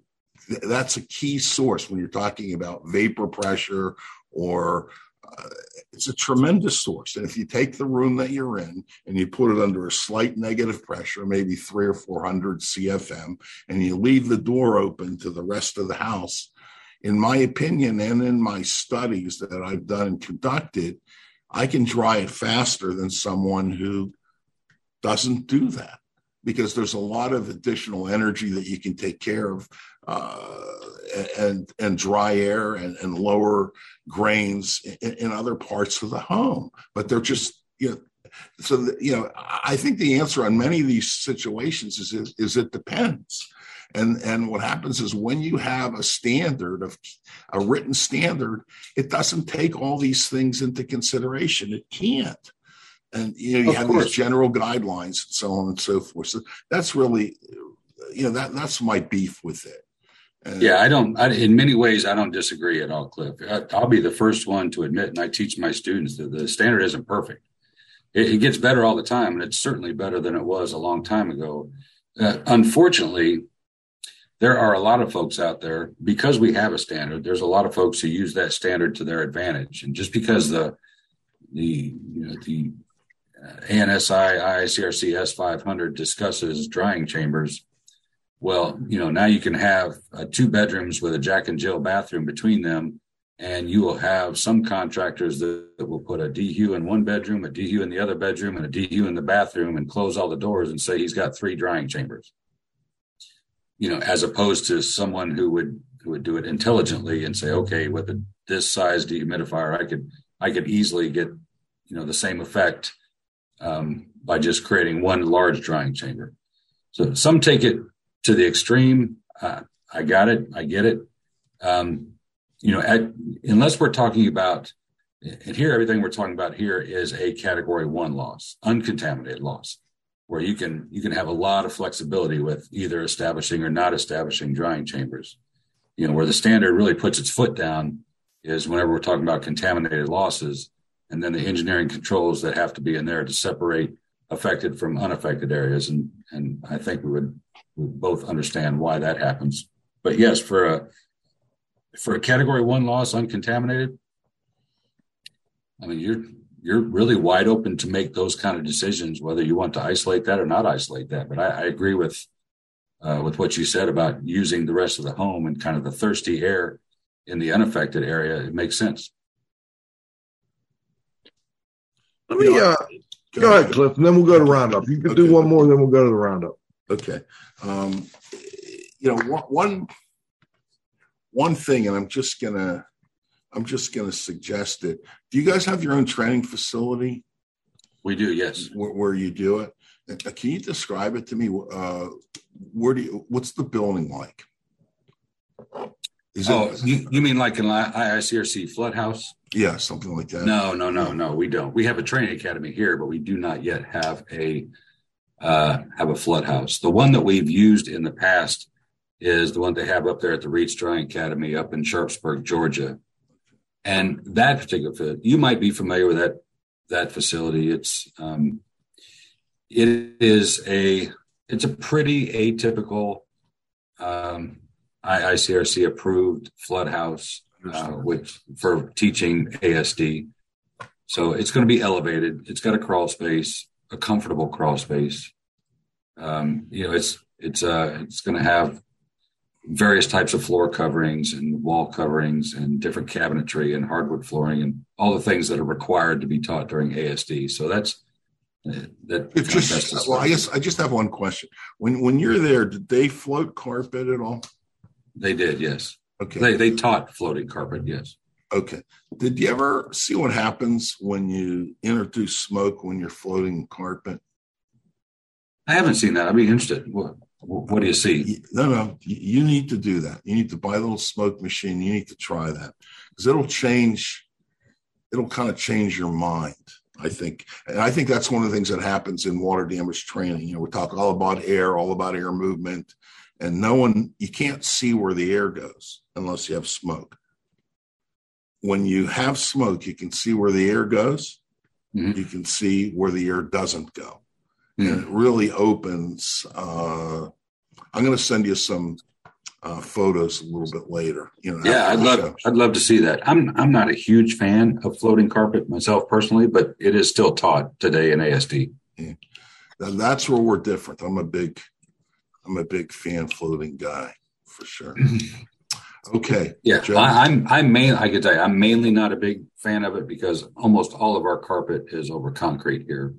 key source when you're talking about vapor pressure, or it's a tremendous source. And if you take the room that you're in and you put it under a slight negative pressure, maybe 300 or 400 CFM, and you leave the door open to the rest of the house, in my opinion and in my studies that I've done and conducted, I can dry it faster than someone who doesn't do that, because there's a lot of additional energy that you can take care of, and dry air and lower grains in other parts of the home. But they're just, I think the answer on many of these situations is it depends. And what happens is, when you have a written standard, it doesn't take all these things into consideration. It can't. And, you have these general guidelines and so on and so forth. So that's really, that's my beef with it. And in many ways, I don't disagree at all, Cliff. I'll be the first one to admit, and I teach my students, that the standard isn't perfect. It gets better all the time, and it's certainly better than it was a long time ago. Unfortunately, there are a lot of folks out there, because we have a standard, there's a lot of folks who use that standard to their advantage. And just because the ANSI IICRC S500 discusses drying chambers, well, now you can have 2 bedrooms with a Jack and Jill bathroom between them, and you will have some contractors that will put a dehu in one bedroom, a dehu in the other bedroom, and a dehu in the bathroom, and close all the doors and say he's got 3 drying chambers. As opposed to someone who would do it intelligently and say, okay, with this size dehumidifier, I could easily get, the same effect by just creating one large drying chamber. So some take it to the extreme. I got it. I get it. Unless we're talking about, and here, everything we're talking about here is a Category 1 loss, uncontaminated loss, where you can have a lot of flexibility with either establishing or not establishing drying chambers. Where the standard really puts its foot down is whenever we're talking about contaminated losses, and then the engineering controls that have to be in there to separate affected from unaffected areas. And I think we would both understand why that happens. But yes, for a Category 1 loss, uncontaminated, I mean, you're really wide open to make those kind of decisions, whether you want to isolate that or not isolate that. But I agree with what you said about using the rest of the home and kind of the thirsty air in the unaffected area. It makes sense. Let me go ahead, Cliff, and then we'll go to roundup. You can do one more, then we'll go to the roundup. Okay. One thing, and I'm just going to suggest it. Do you guys have your own training facility? We do, yes. Where you do it? Can you describe it to me? What's the building like? You mean like an IICRC flood house? Yeah, something like that. No, we don't. We have a training academy here, but we do not yet have a flood house. The one that we've used in the past is the one they have up there at the Reed's Drying Academy up in Sharpsburg, Georgia. And that particular, you might be familiar with that facility. It's a pretty atypical IICRC approved flood house, for teaching ASD. So it's going to be elevated. It's got a crawl space, a comfortable crawl space. It's going to have various types of floor coverings and wall coverings and different cabinetry and hardwood flooring and all the things that are required to be taught during ASD. So that's it's just, well, I guess I just have one question. When you're there, did they float carpet at all? They did. Yes. Okay. They taught floating carpet. Yes. Okay. Did you ever see what happens when you introduce smoke when you're floating carpet? I haven't seen that. I'd be interested. What? What do you see? No. You need to do that. You need to buy a little smoke machine. You need to try that because it'll change. It'll kind of change your mind, I think. And I think that's one of the things that happens in water damage training. You know, we talk all about air movement, and you can't see where the air goes unless you have smoke. When you have smoke, you can see where the air goes. Mm-hmm. You can see where the air doesn't go. Mm-hmm. And it really opens. I'm going to send you some photos a little bit later. You know, yeah, I'd love to see that. I'm not a huge fan of floating carpet myself personally, but it is still taught today in ASD. Yeah. That's where we're different. I'm a big fan floating guy for sure. Okay. Yeah, I can tell you, I'm mainly not a big fan of it because almost all of our carpet is over concrete here.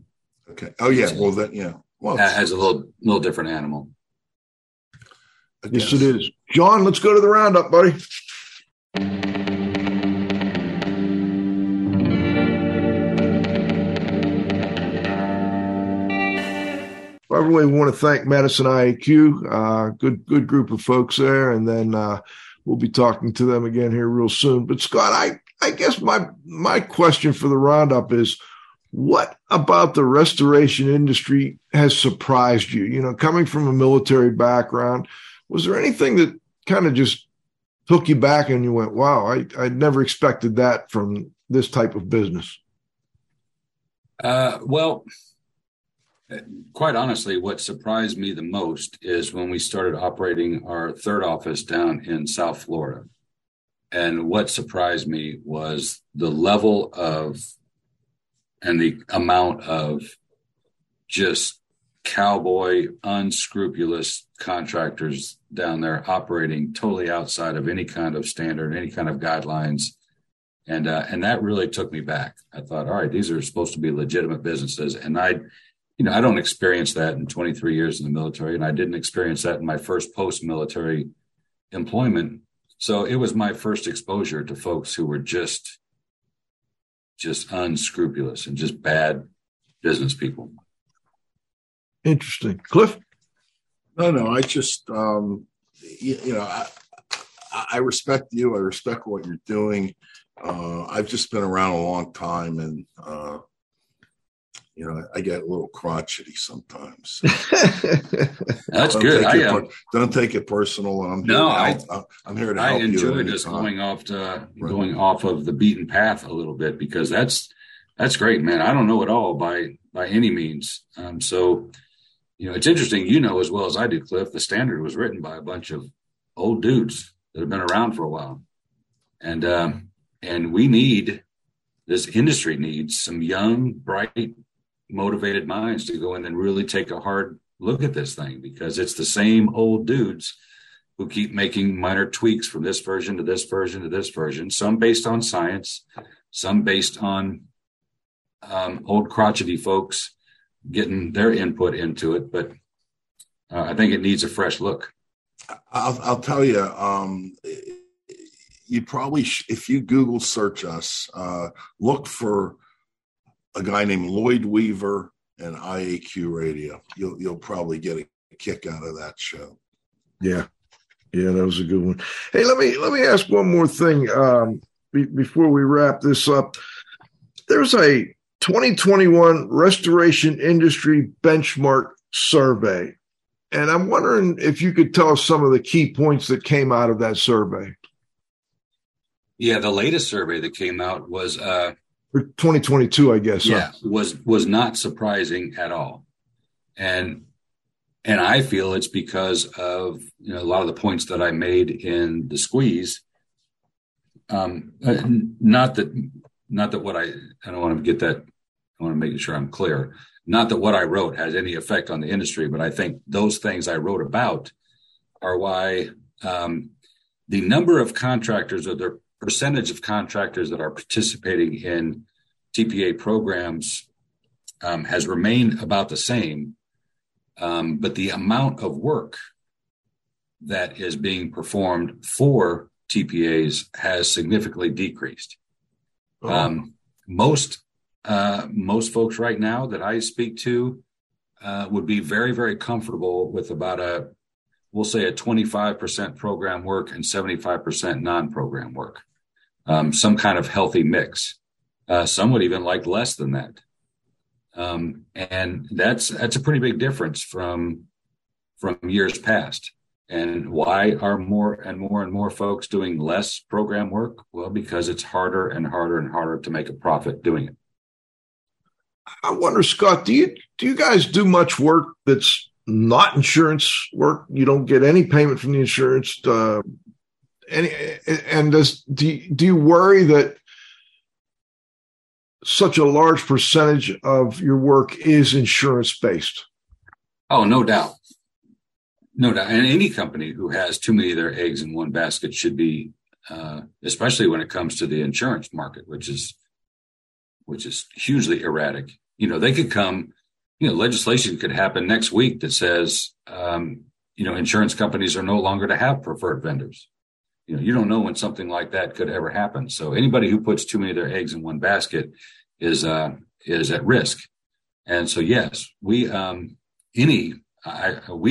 Okay. Oh yeah. Well, that yeah. Well, that has a little different animal. Yes, it is. John, let's go to the roundup, buddy. I really want to thank Madison IAQ. Good group of folks there. And then we'll be talking to them again here real soon. But Scott, I guess my question for the roundup is, what about the restoration industry has surprised you? You know, coming from a military background, was there anything that kind of just took you back and you went, wow, I never expected that from this type of business? Well, quite honestly, what surprised me the most is when we started operating our third office down in South Florida. And what surprised me was the level of and the amount of just cowboy, unscrupulous contractors down there operating totally outside of any kind of standard, any kind of guidelines. And that really took me back. I thought, all right, these are supposed to be legitimate businesses. And I don't experience that in 23 years in the military. And I didn't experience that in my first post-military employment. So it was my first exposure to folks who were just unscrupulous and just bad business people. Interesting. Cliff? No, I just, I respect you. I respect what you're doing. I've just been around a long time and, I get a little crotchety sometimes. That's good. Don't take it personal. I'm here to help you. I enjoy just going off of the beaten path a little bit because that's great, man. I don't know it all by any means. So, it's interesting, as well as I do, Cliff, the standard was written by a bunch of old dudes that have been around for a while. And this industry needs some young, bright, motivated minds to go in and really take a hard look at this thing because it's the same old dudes who keep making minor tweaks from this version to this version to this version, some based on science, some based on old crotchety folks getting their input into it, but I think it needs a fresh look. I'll tell you, you probably, if you Google search us, look for a guy named Lloyd Weaver and IAQ Radio. You'll probably get a kick out of that show. Yeah. Yeah, that was a good one. Hey, let me ask one more thing before we wrap this up. There's a 2021 Restoration Industry Benchmark Survey. And I'm wondering if you could tell us some of the key points that came out of that survey. Yeah, the latest survey that came out was... for 2022, I guess. Yeah, huh? was not surprising at all. And I feel it's because of a lot of the points that I made in the squeeze. Not that what I don't want to get that. I want to make sure I'm clear. Not that what I wrote has any effect on the industry, but I think those things I wrote about are why the number of contractors or the percentage of contractors that are participating in TPA programs has remained about the same. But the amount of work that is being performed for TPAs has significantly decreased. Most folks right now that I speak to would be very, very comfortable with about a, we'll say a 25% program work and 75% non-program work, some kind of healthy mix. Some would even like less than that. And that's a pretty big difference from years past. And why are more and more and more folks doing less program work? Well, because it's harder and harder and harder to make a profit doing it. I wonder, Scott, do you guys do much work that's not insurance work? You don't get any payment from the insurance. Do you worry that such a large percentage of your work is insurance-based? Oh, no doubt. No doubt. And any company who has too many of their eggs in one basket should be, especially when it comes to the insurance market, which is hugely erratic. You know, they could come, you know, legislation could happen next week that says, you know, insurance companies are no longer to have preferred vendors. You know, you don't know when something like that could ever happen. So anybody who puts too many of their eggs in one basket is at risk. And so, yes, we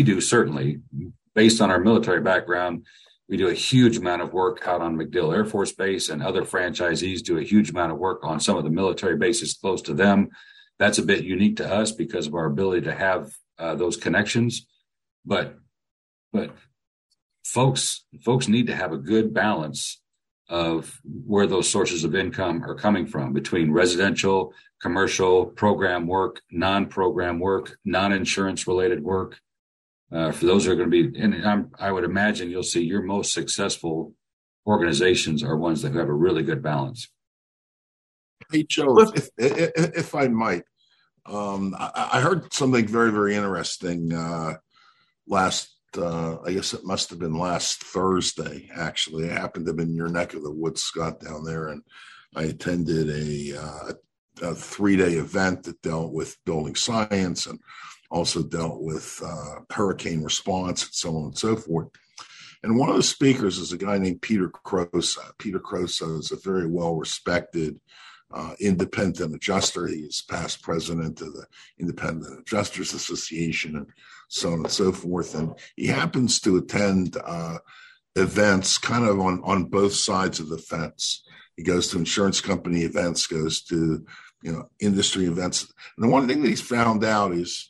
do certainly, based on our military background, we do a huge amount of work out on MacDill Air Force Base, and other franchisees do a huge amount of work on some of the military bases close to them. That's a bit unique to us because of our ability to have those connections. But folks need to have a good balance of where those sources of income are coming from, between residential, commercial, program work, non-insurance related work. For those who are going to be, and I would imagine you'll see your most successful organizations are ones that have a really good balance. Hey, Joe, if I might, I heard something very, very interesting I guess it must have been last Thursday, actually. It happened to have been your neck of the woods, Scott, down there. And I attended a 3-day event that dealt with building science and also dealt with hurricane response and so on and so forth. And one of the speakers is a guy named Peter Crosa. Peter Crosa is a very well-respected independent adjuster. He's past president of the Independent Adjusters Association and so on and so forth. And he happens to attend events kind of on both sides of the fence. He goes to insurance company events, goes to, you know, industry events. And the one thing that he's found out is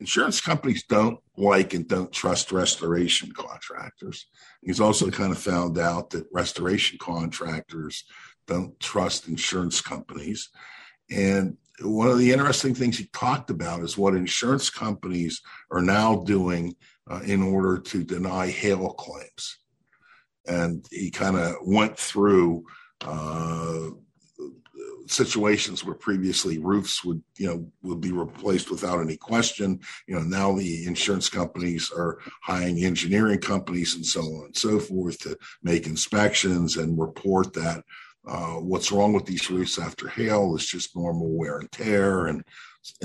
insurance companies don't like and don't trust restoration contractors. He's also kind of found out that restoration contractors don't trust insurance companies. And one of the interesting things he talked about is what insurance companies are now doing in order to deny hail claims. And he kind of went through situations where previously roofs would be replaced without any question. You know, now the insurance companies are hiring engineering companies and so on and so forth to make inspections and report that what's wrong with these roofs after hail is just normal wear and tear and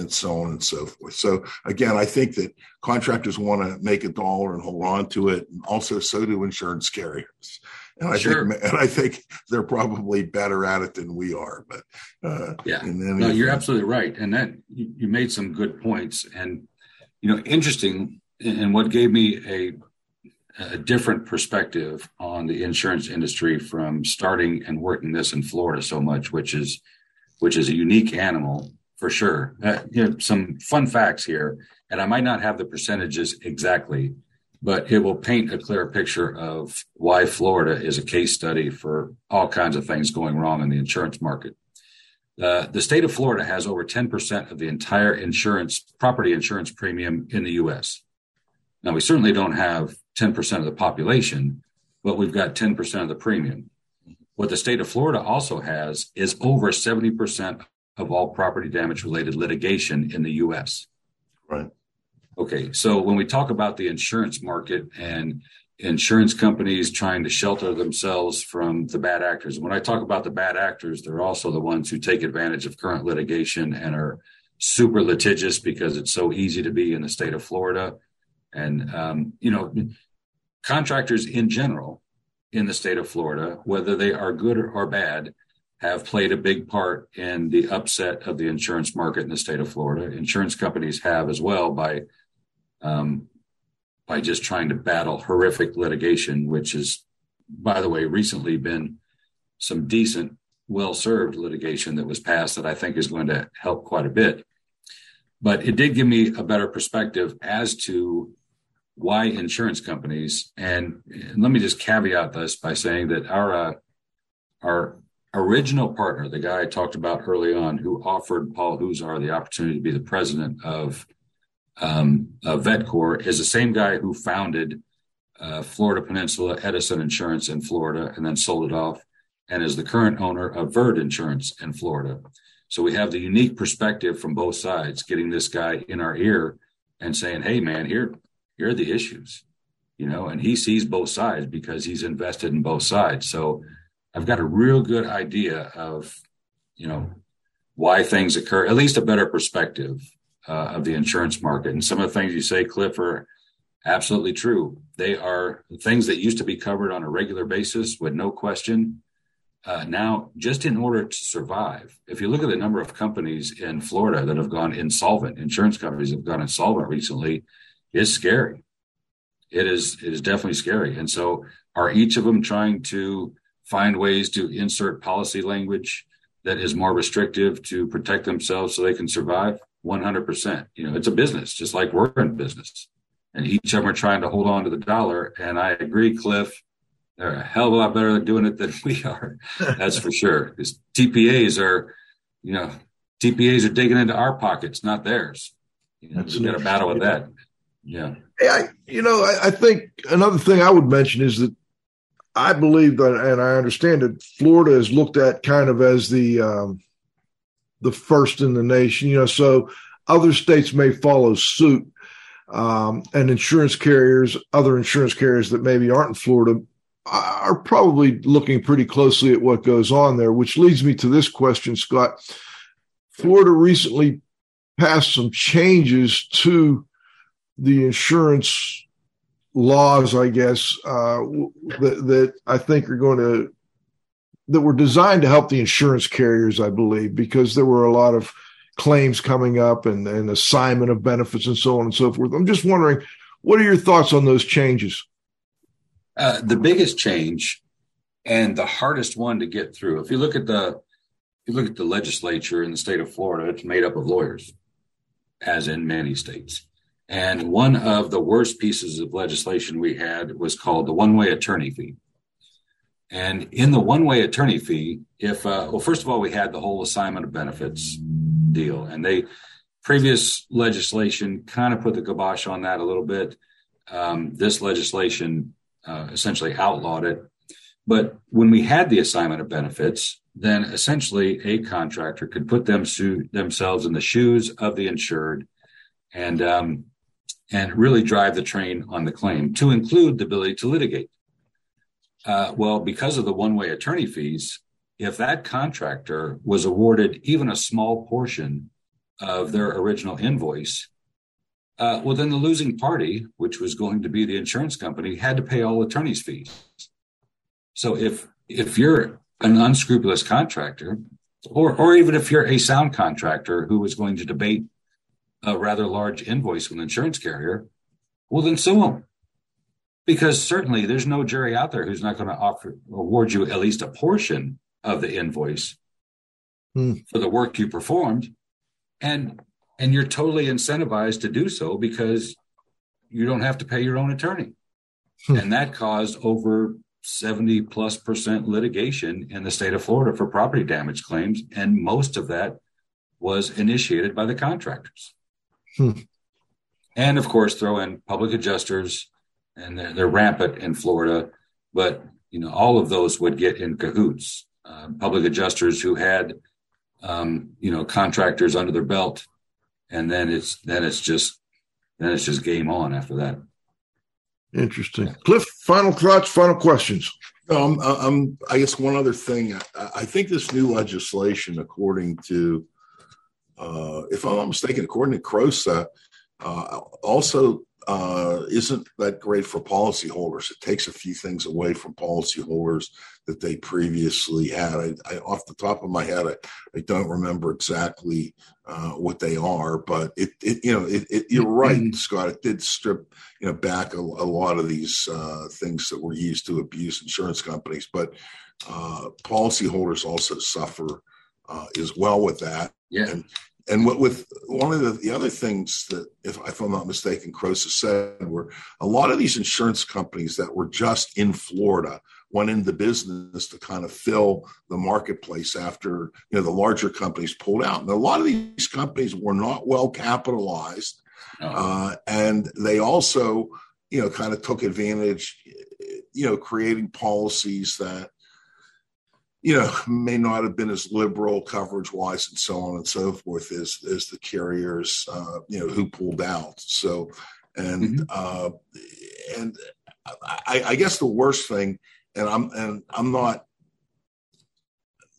so on and so forth. So again, I think that contractors want to make a dollar and hold on to it, and also so do insurance carriers. And I think they're probably better at it than we are. But yeah, no, you're absolutely right, and that you made some good points. And you know, interesting, and what gave me a different perspective on the insurance industry from starting and working this in Florida so much, which is a unique animal for sure. You know, some fun facts here, and I might not have the percentages exactly, but it will paint a clearer picture of why Florida is a case study for all kinds of things going wrong in the insurance market. The state of Florida has over 10% of the entire property insurance premium in the U.S. Now, we certainly don't have 10% of the population, but we've got 10% of the premium. What the state of Florida also has is over 70% of all property damage-related litigation in the U.S. Right. Okay, so when we talk about the insurance market and insurance companies trying to shelter themselves from the bad actors, when I talk about the bad actors, they're also the ones who take advantage of current litigation and are super litigious because it's so easy to be in the state of Florida. And, you know, contractors in general in the state of Florida, whether they are good or bad, have played a big part in the upset of the insurance market in the state of Florida. Insurance companies have as well by just trying to battle horrific litigation, which is, by the way, recently been some decent, well-served litigation that was passed that I think is going to help quite a bit. But it did give me a better perspective as to why insurance companies, and let me just caveat this by saying that our original partner, the guy I talked about early on, who offered Paul Huzar the opportunity to be the president of VetCorps, is the same guy who founded Florida Peninsula Edison Insurance in Florida and then sold it off, and is the current owner of Verd Insurance in Florida. So we have the unique perspective from both sides, getting this guy in our ear and saying, hey, man, here are the issues, you know, and he sees both sides because he's invested in both sides. So I've got a real good idea of, you know, why things occur, at least a better perspective of the insurance market. And some of the things you say, Cliff, are absolutely true. They are things that used to be covered on a regular basis with no question. Now, just in order to survive, if you look at the number of companies in Florida that have gone insolvent, insurance companies have gone insolvent recently, it's scary. It is definitely scary. And so are each of them trying to find ways to insert policy language that is more restrictive to protect themselves so they can survive? 100%. You know, it's a business, just like we're in business. And each of them are trying to hold on to the dollar. And I agree, Cliff, they're a hell of a lot better at doing it than we are. That's for sure. Because TPAs are digging into our pockets, not theirs. You know, we've got a battle with that. Yeah. I think another thing I would mention is that I believe that, and I understand that Florida is looked at kind of as the first in the nation, you know, so other states may follow suit. And other insurance carriers that maybe aren't in Florida are probably looking pretty closely at what goes on there, which leads me to this question, Scott. Florida recently passed some changes to the insurance laws, I guess, that I think are that were designed to help the insurance carriers, I believe, because there were a lot of claims coming up and assignment of benefits and so on and so forth. I'm just wondering, what are your thoughts on those changes? The biggest change and the hardest one to get through, if you look at the legislature in the state of Florida, it's made up of lawyers, as in many states. And one of the worst pieces of legislation we had was called the one-way attorney fee. And in the one-way attorney fee, first of all, we had the whole assignment of benefits deal. And previous legislation kind of put the kibosh on that a little bit. This legislation essentially outlawed it. But when we had the assignment of benefits, then essentially a contractor could put themselves in the shoes of the insured and really drive the train on the claim, to include the ability to litigate. Because of the one-way attorney fees, if that contractor was awarded even a small portion of their original invoice, then the losing party, which was going to be the insurance company, had to pay all attorney's fees. So if you're an unscrupulous contractor, or even if you're a sound contractor who is going to debate a rather large invoice with an insurance carrier, then sue them. Because certainly there's no jury out there who's not going to award you at least a portion of the invoice for the work you performed. And you're totally incentivized to do so because you don't have to pay your own attorney. And that caused over 70+% litigation in the state of Florida for property damage claims. And most of that was initiated by the contractors. And, of course, throw in public adjusters. And they're rampant in Florida, but, you know, all of those would get in cahoots. Public adjusters who had, contractors under their belt, and then it's just game on after that. Interesting. Cliff, final thoughts, final questions. I guess one other thing. I think this new legislation, according to, if I'm not mistaken, according to Crosa, also isn't that great for policyholders. It takes a few things away from policyholders that they previously had. I off the top of my head, I don't remember exactly what they are, but it you're right, Scott. It did strip back a lot of these things that were used to abuse insurance companies, but policyholders also suffer as well with that. Yeah. And what with one of the other things that, if I'm not mistaken, Crosa said, were a lot of these insurance companies that were just in Florida went into business to kind of fill the marketplace after the larger companies pulled out. And a lot of these companies were not well capitalized, and they also kind of took advantage, creating policies that may not have been as liberal coverage wise and so on and so forth as the carriers, who pulled out. So, and I guess the worst thing, and I'm not,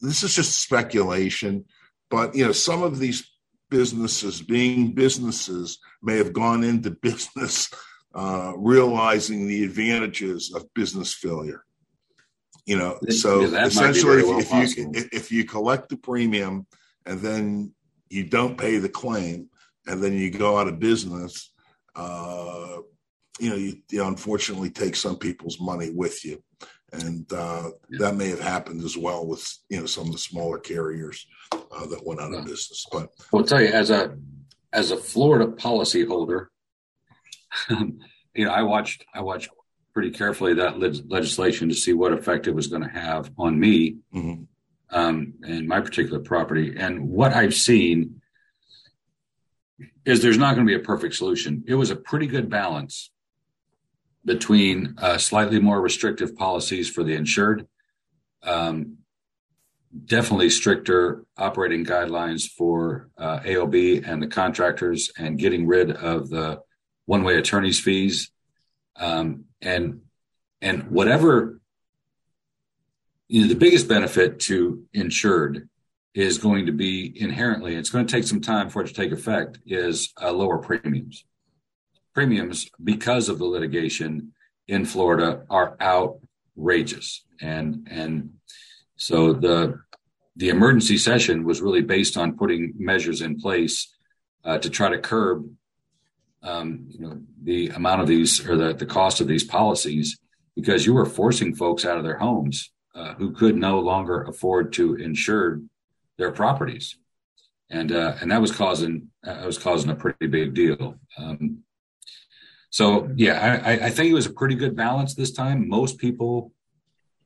this is just speculation, but, some of these businesses being businesses may have gone into business, realizing the advantages of business failure. So essentially, if you collect the premium and then you don't pay the claim and then you go out of business, you unfortunately take some people's money with you. And that may have happened as well with, some of the smaller carriers that went out of business. But I'll tell you, as a Florida policyholder, I watched pretty carefully that legislation to see what effect it was going to have on me and my particular property. And what I've seen is there's not going to be a perfect solution. It was a pretty good balance between slightly more restrictive policies for the insured, definitely stricter operating guidelines for AOB and the contractors, and getting rid of the one-way attorney's fees. And whatever, the biggest benefit to insured is going to be inherently, it's going to take some time for it to take effect, is lower premiums. Premiums, because of the litigation in Florida, are outrageous. And so the emergency session was really based on putting measures in place to try to curb the amount of these, or the cost of these policies, because you were forcing folks out of their homes who could no longer afford to insure their properties, and that was causing a pretty big deal. I think it was a pretty good balance this time. Most people,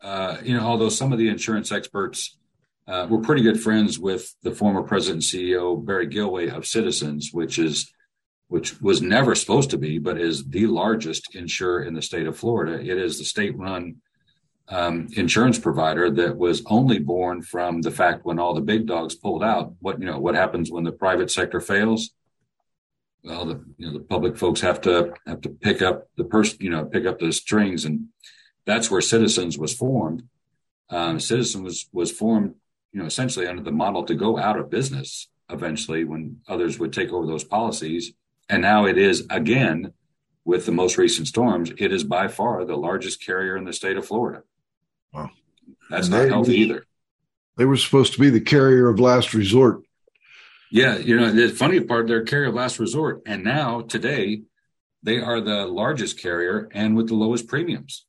although some of the insurance experts were pretty good friends with the former president and CEO Barry Gilway of Citizens, which was never supposed to be, but is the largest insurer in the state of Florida. It is the state-run insurance provider that was only born from the fact when all the big dogs pulled out. What happens when the private sector fails? Well, the public folks have to pick up the pick up the strings, and that's where Citizens was formed. Citizens was formed, essentially under the model to go out of business eventually when others would take over those policies. And now it is, again, with the most recent storms, it is by far the largest carrier in the state of Florida. Wow. That's not healthy either. They were supposed to be the carrier of last resort. Yeah. The funny part, they're carrier of last resort. And now, today, they are the largest carrier and with the lowest premiums.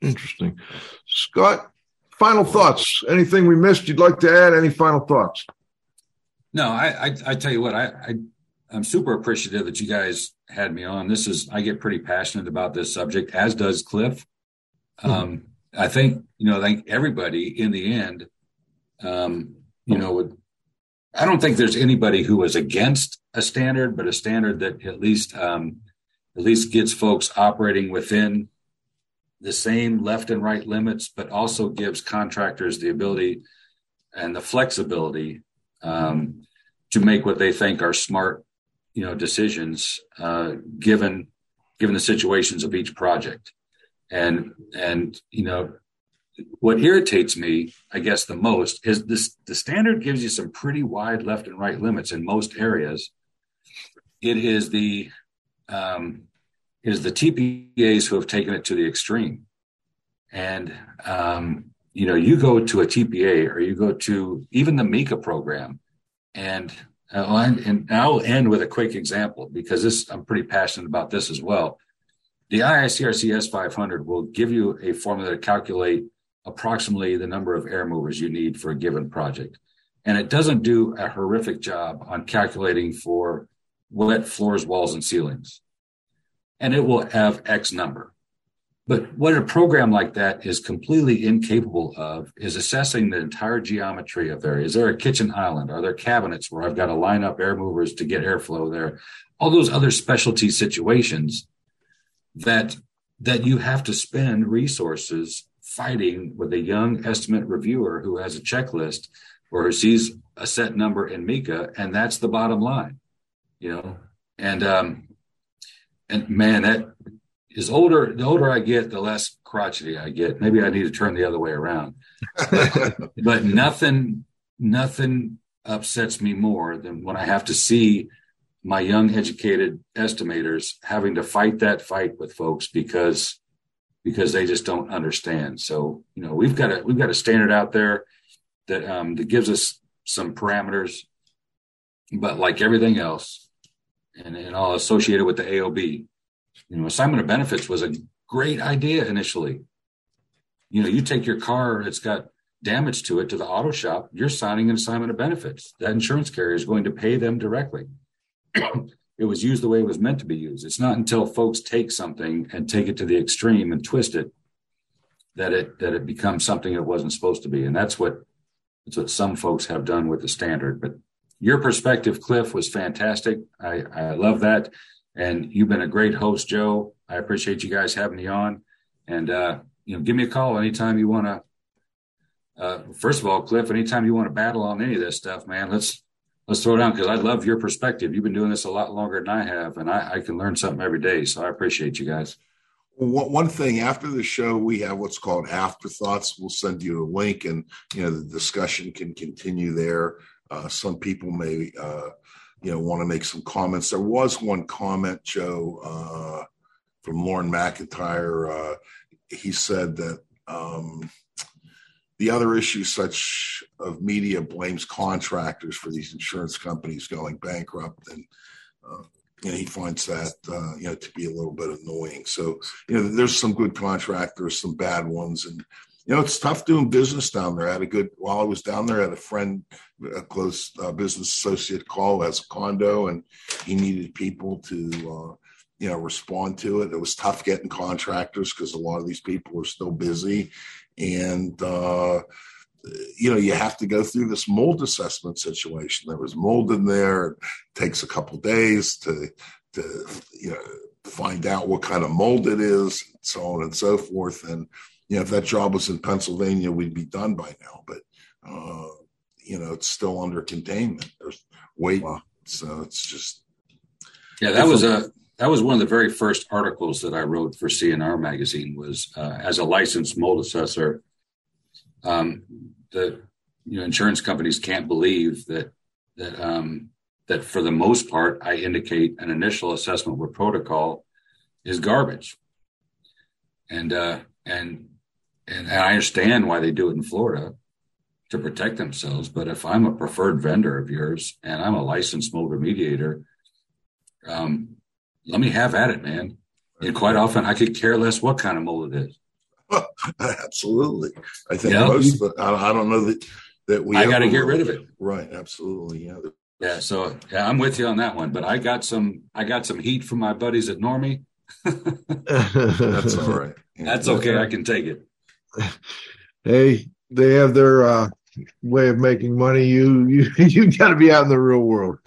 Interesting. Scott, final thoughts. Anything we missed you'd like to add? Any final thoughts? No, I tell you what, I'm super appreciative that you guys had me on. I get pretty passionate about this subject, as does Cliff. I think, I think everybody in the end, I don't think there's anybody who is against a standard, but a standard that at least gets folks operating within the same left and right limits, but also gives contractors the ability and the flexibility to make what they think are smart, decisions, given the situations of each project. And, what irritates me, I guess, the most is this: the standard gives you some pretty wide left and right limits in most areas. It is the is the TPAs who have taken it to the extreme. And, you know, you go to a TPA or you go to even the MECA program. And I'll end with a quick example, because this, I'm pretty passionate about this as well. The IICRC S500 will give you a formula to calculate approximately the number of air movers you need for a given project. And it doesn't do a horrific job on calculating for wet floors, walls, and ceilings. And it will have X number. But what a program like that is completely incapable of is assessing the entire geometry of there. Is there a kitchen island? Are there cabinets where I've got to line up air movers to get airflow there? All those other specialty situations that you have to spend resources fighting with a young estimate reviewer who has a checklist or who sees a set number in MECA, and that's the bottom line, you know? And man, that is older. The older I get, the less crotchety I get. Maybe I need to turn the other way around, but nothing upsets me more than when I have to see my young educated estimators having to fight that fight with folks because they just don't understand. So, you know, we've got a standard out there that gives us some parameters, but like everything else, and all associated with the AOB, you know, assignment of benefits was a great idea initially. You know, you take your car, it's got damage to it, to the auto shop, you're signing an assignment of benefits. That insurance carrier is going to pay them directly. It was used the way it was meant to be used. It's not until folks take something and take it to the extreme and twist it that it becomes something it wasn't supposed to be. And that's what some folks have done with the standard. But your perspective, Cliff, was fantastic. I love that. And you've been a great host, Joe. I appreciate you guys having me on. And, you know, give me a call anytime you want to. First of all, Cliff, anytime you want to battle on any of this stuff, man, let's throw it down, because I love your perspective. You've been doing this a lot longer than I have, and I can learn something every day. So I appreciate you guys. One thing, after the show, we have what's called Afterthoughts. We'll send you a link, and, you know, the discussion can continue there. Some people may, want to make some comments. There was one comment, Joe, from Lauren McIntyre. He said that the other issue such of media blames contractors for these insurance companies going bankrupt. And he finds that, to be a little bit annoying. So, you know, there's some good contractors, some bad ones. And, you know, it's tough doing business down there. While I was down there, I had a friend, a close business associate, call as a condo, and he needed people to, respond to it. It was tough getting contractors because a lot of these people are still busy. And, you have to go through this mold assessment situation. There was mold in there. It takes a couple of days to find out what kind of mold it is, and so on and so forth. And, if that job was in Pennsylvania, we'd be done by now. But, it's still under containment. There's wait. So it's just. Yeah, that was one of the very first articles that I wrote for CNR magazine was as a licensed mold assessor. The insurance companies can't believe that for the most part, I indicate an initial assessment with protocol is garbage. And I understand why they do it in Florida to protect themselves. But if I'm a preferred vendor of yours and I'm a licensed mold remediator, let me have at it, man. And quite often I could care less what kind of mold it is. Absolutely. I think most of it, I don't know that we. I got to get rid of it. Right. Absolutely. Yeah. Yeah. So I'm with you on that one, but I got some heat from my buddies at Normie. That's all right. Yeah. That's okay. I can take it. Hey, they have their way of making money. You got to be out in the real world.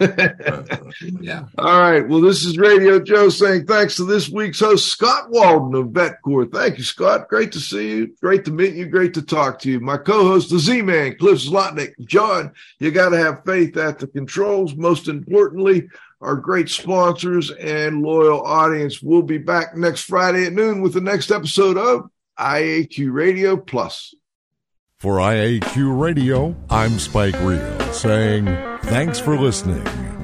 Yeah. All right. Well, this is Radio Joe saying thanks to this week's host, Scott Walden of VetCorps. Thank you, Scott. Great to see you. Great to meet you. Great to talk to you. My co-host, the Z-Man, Cliff Zlotnick. John, you got to have faith at the controls. Most importantly, our great sponsors and loyal audience. We'll be back next Friday at noon with the next episode of IAQ Radio Plus. For IAQ Radio, I'm Spike Reel saying thanks for listening.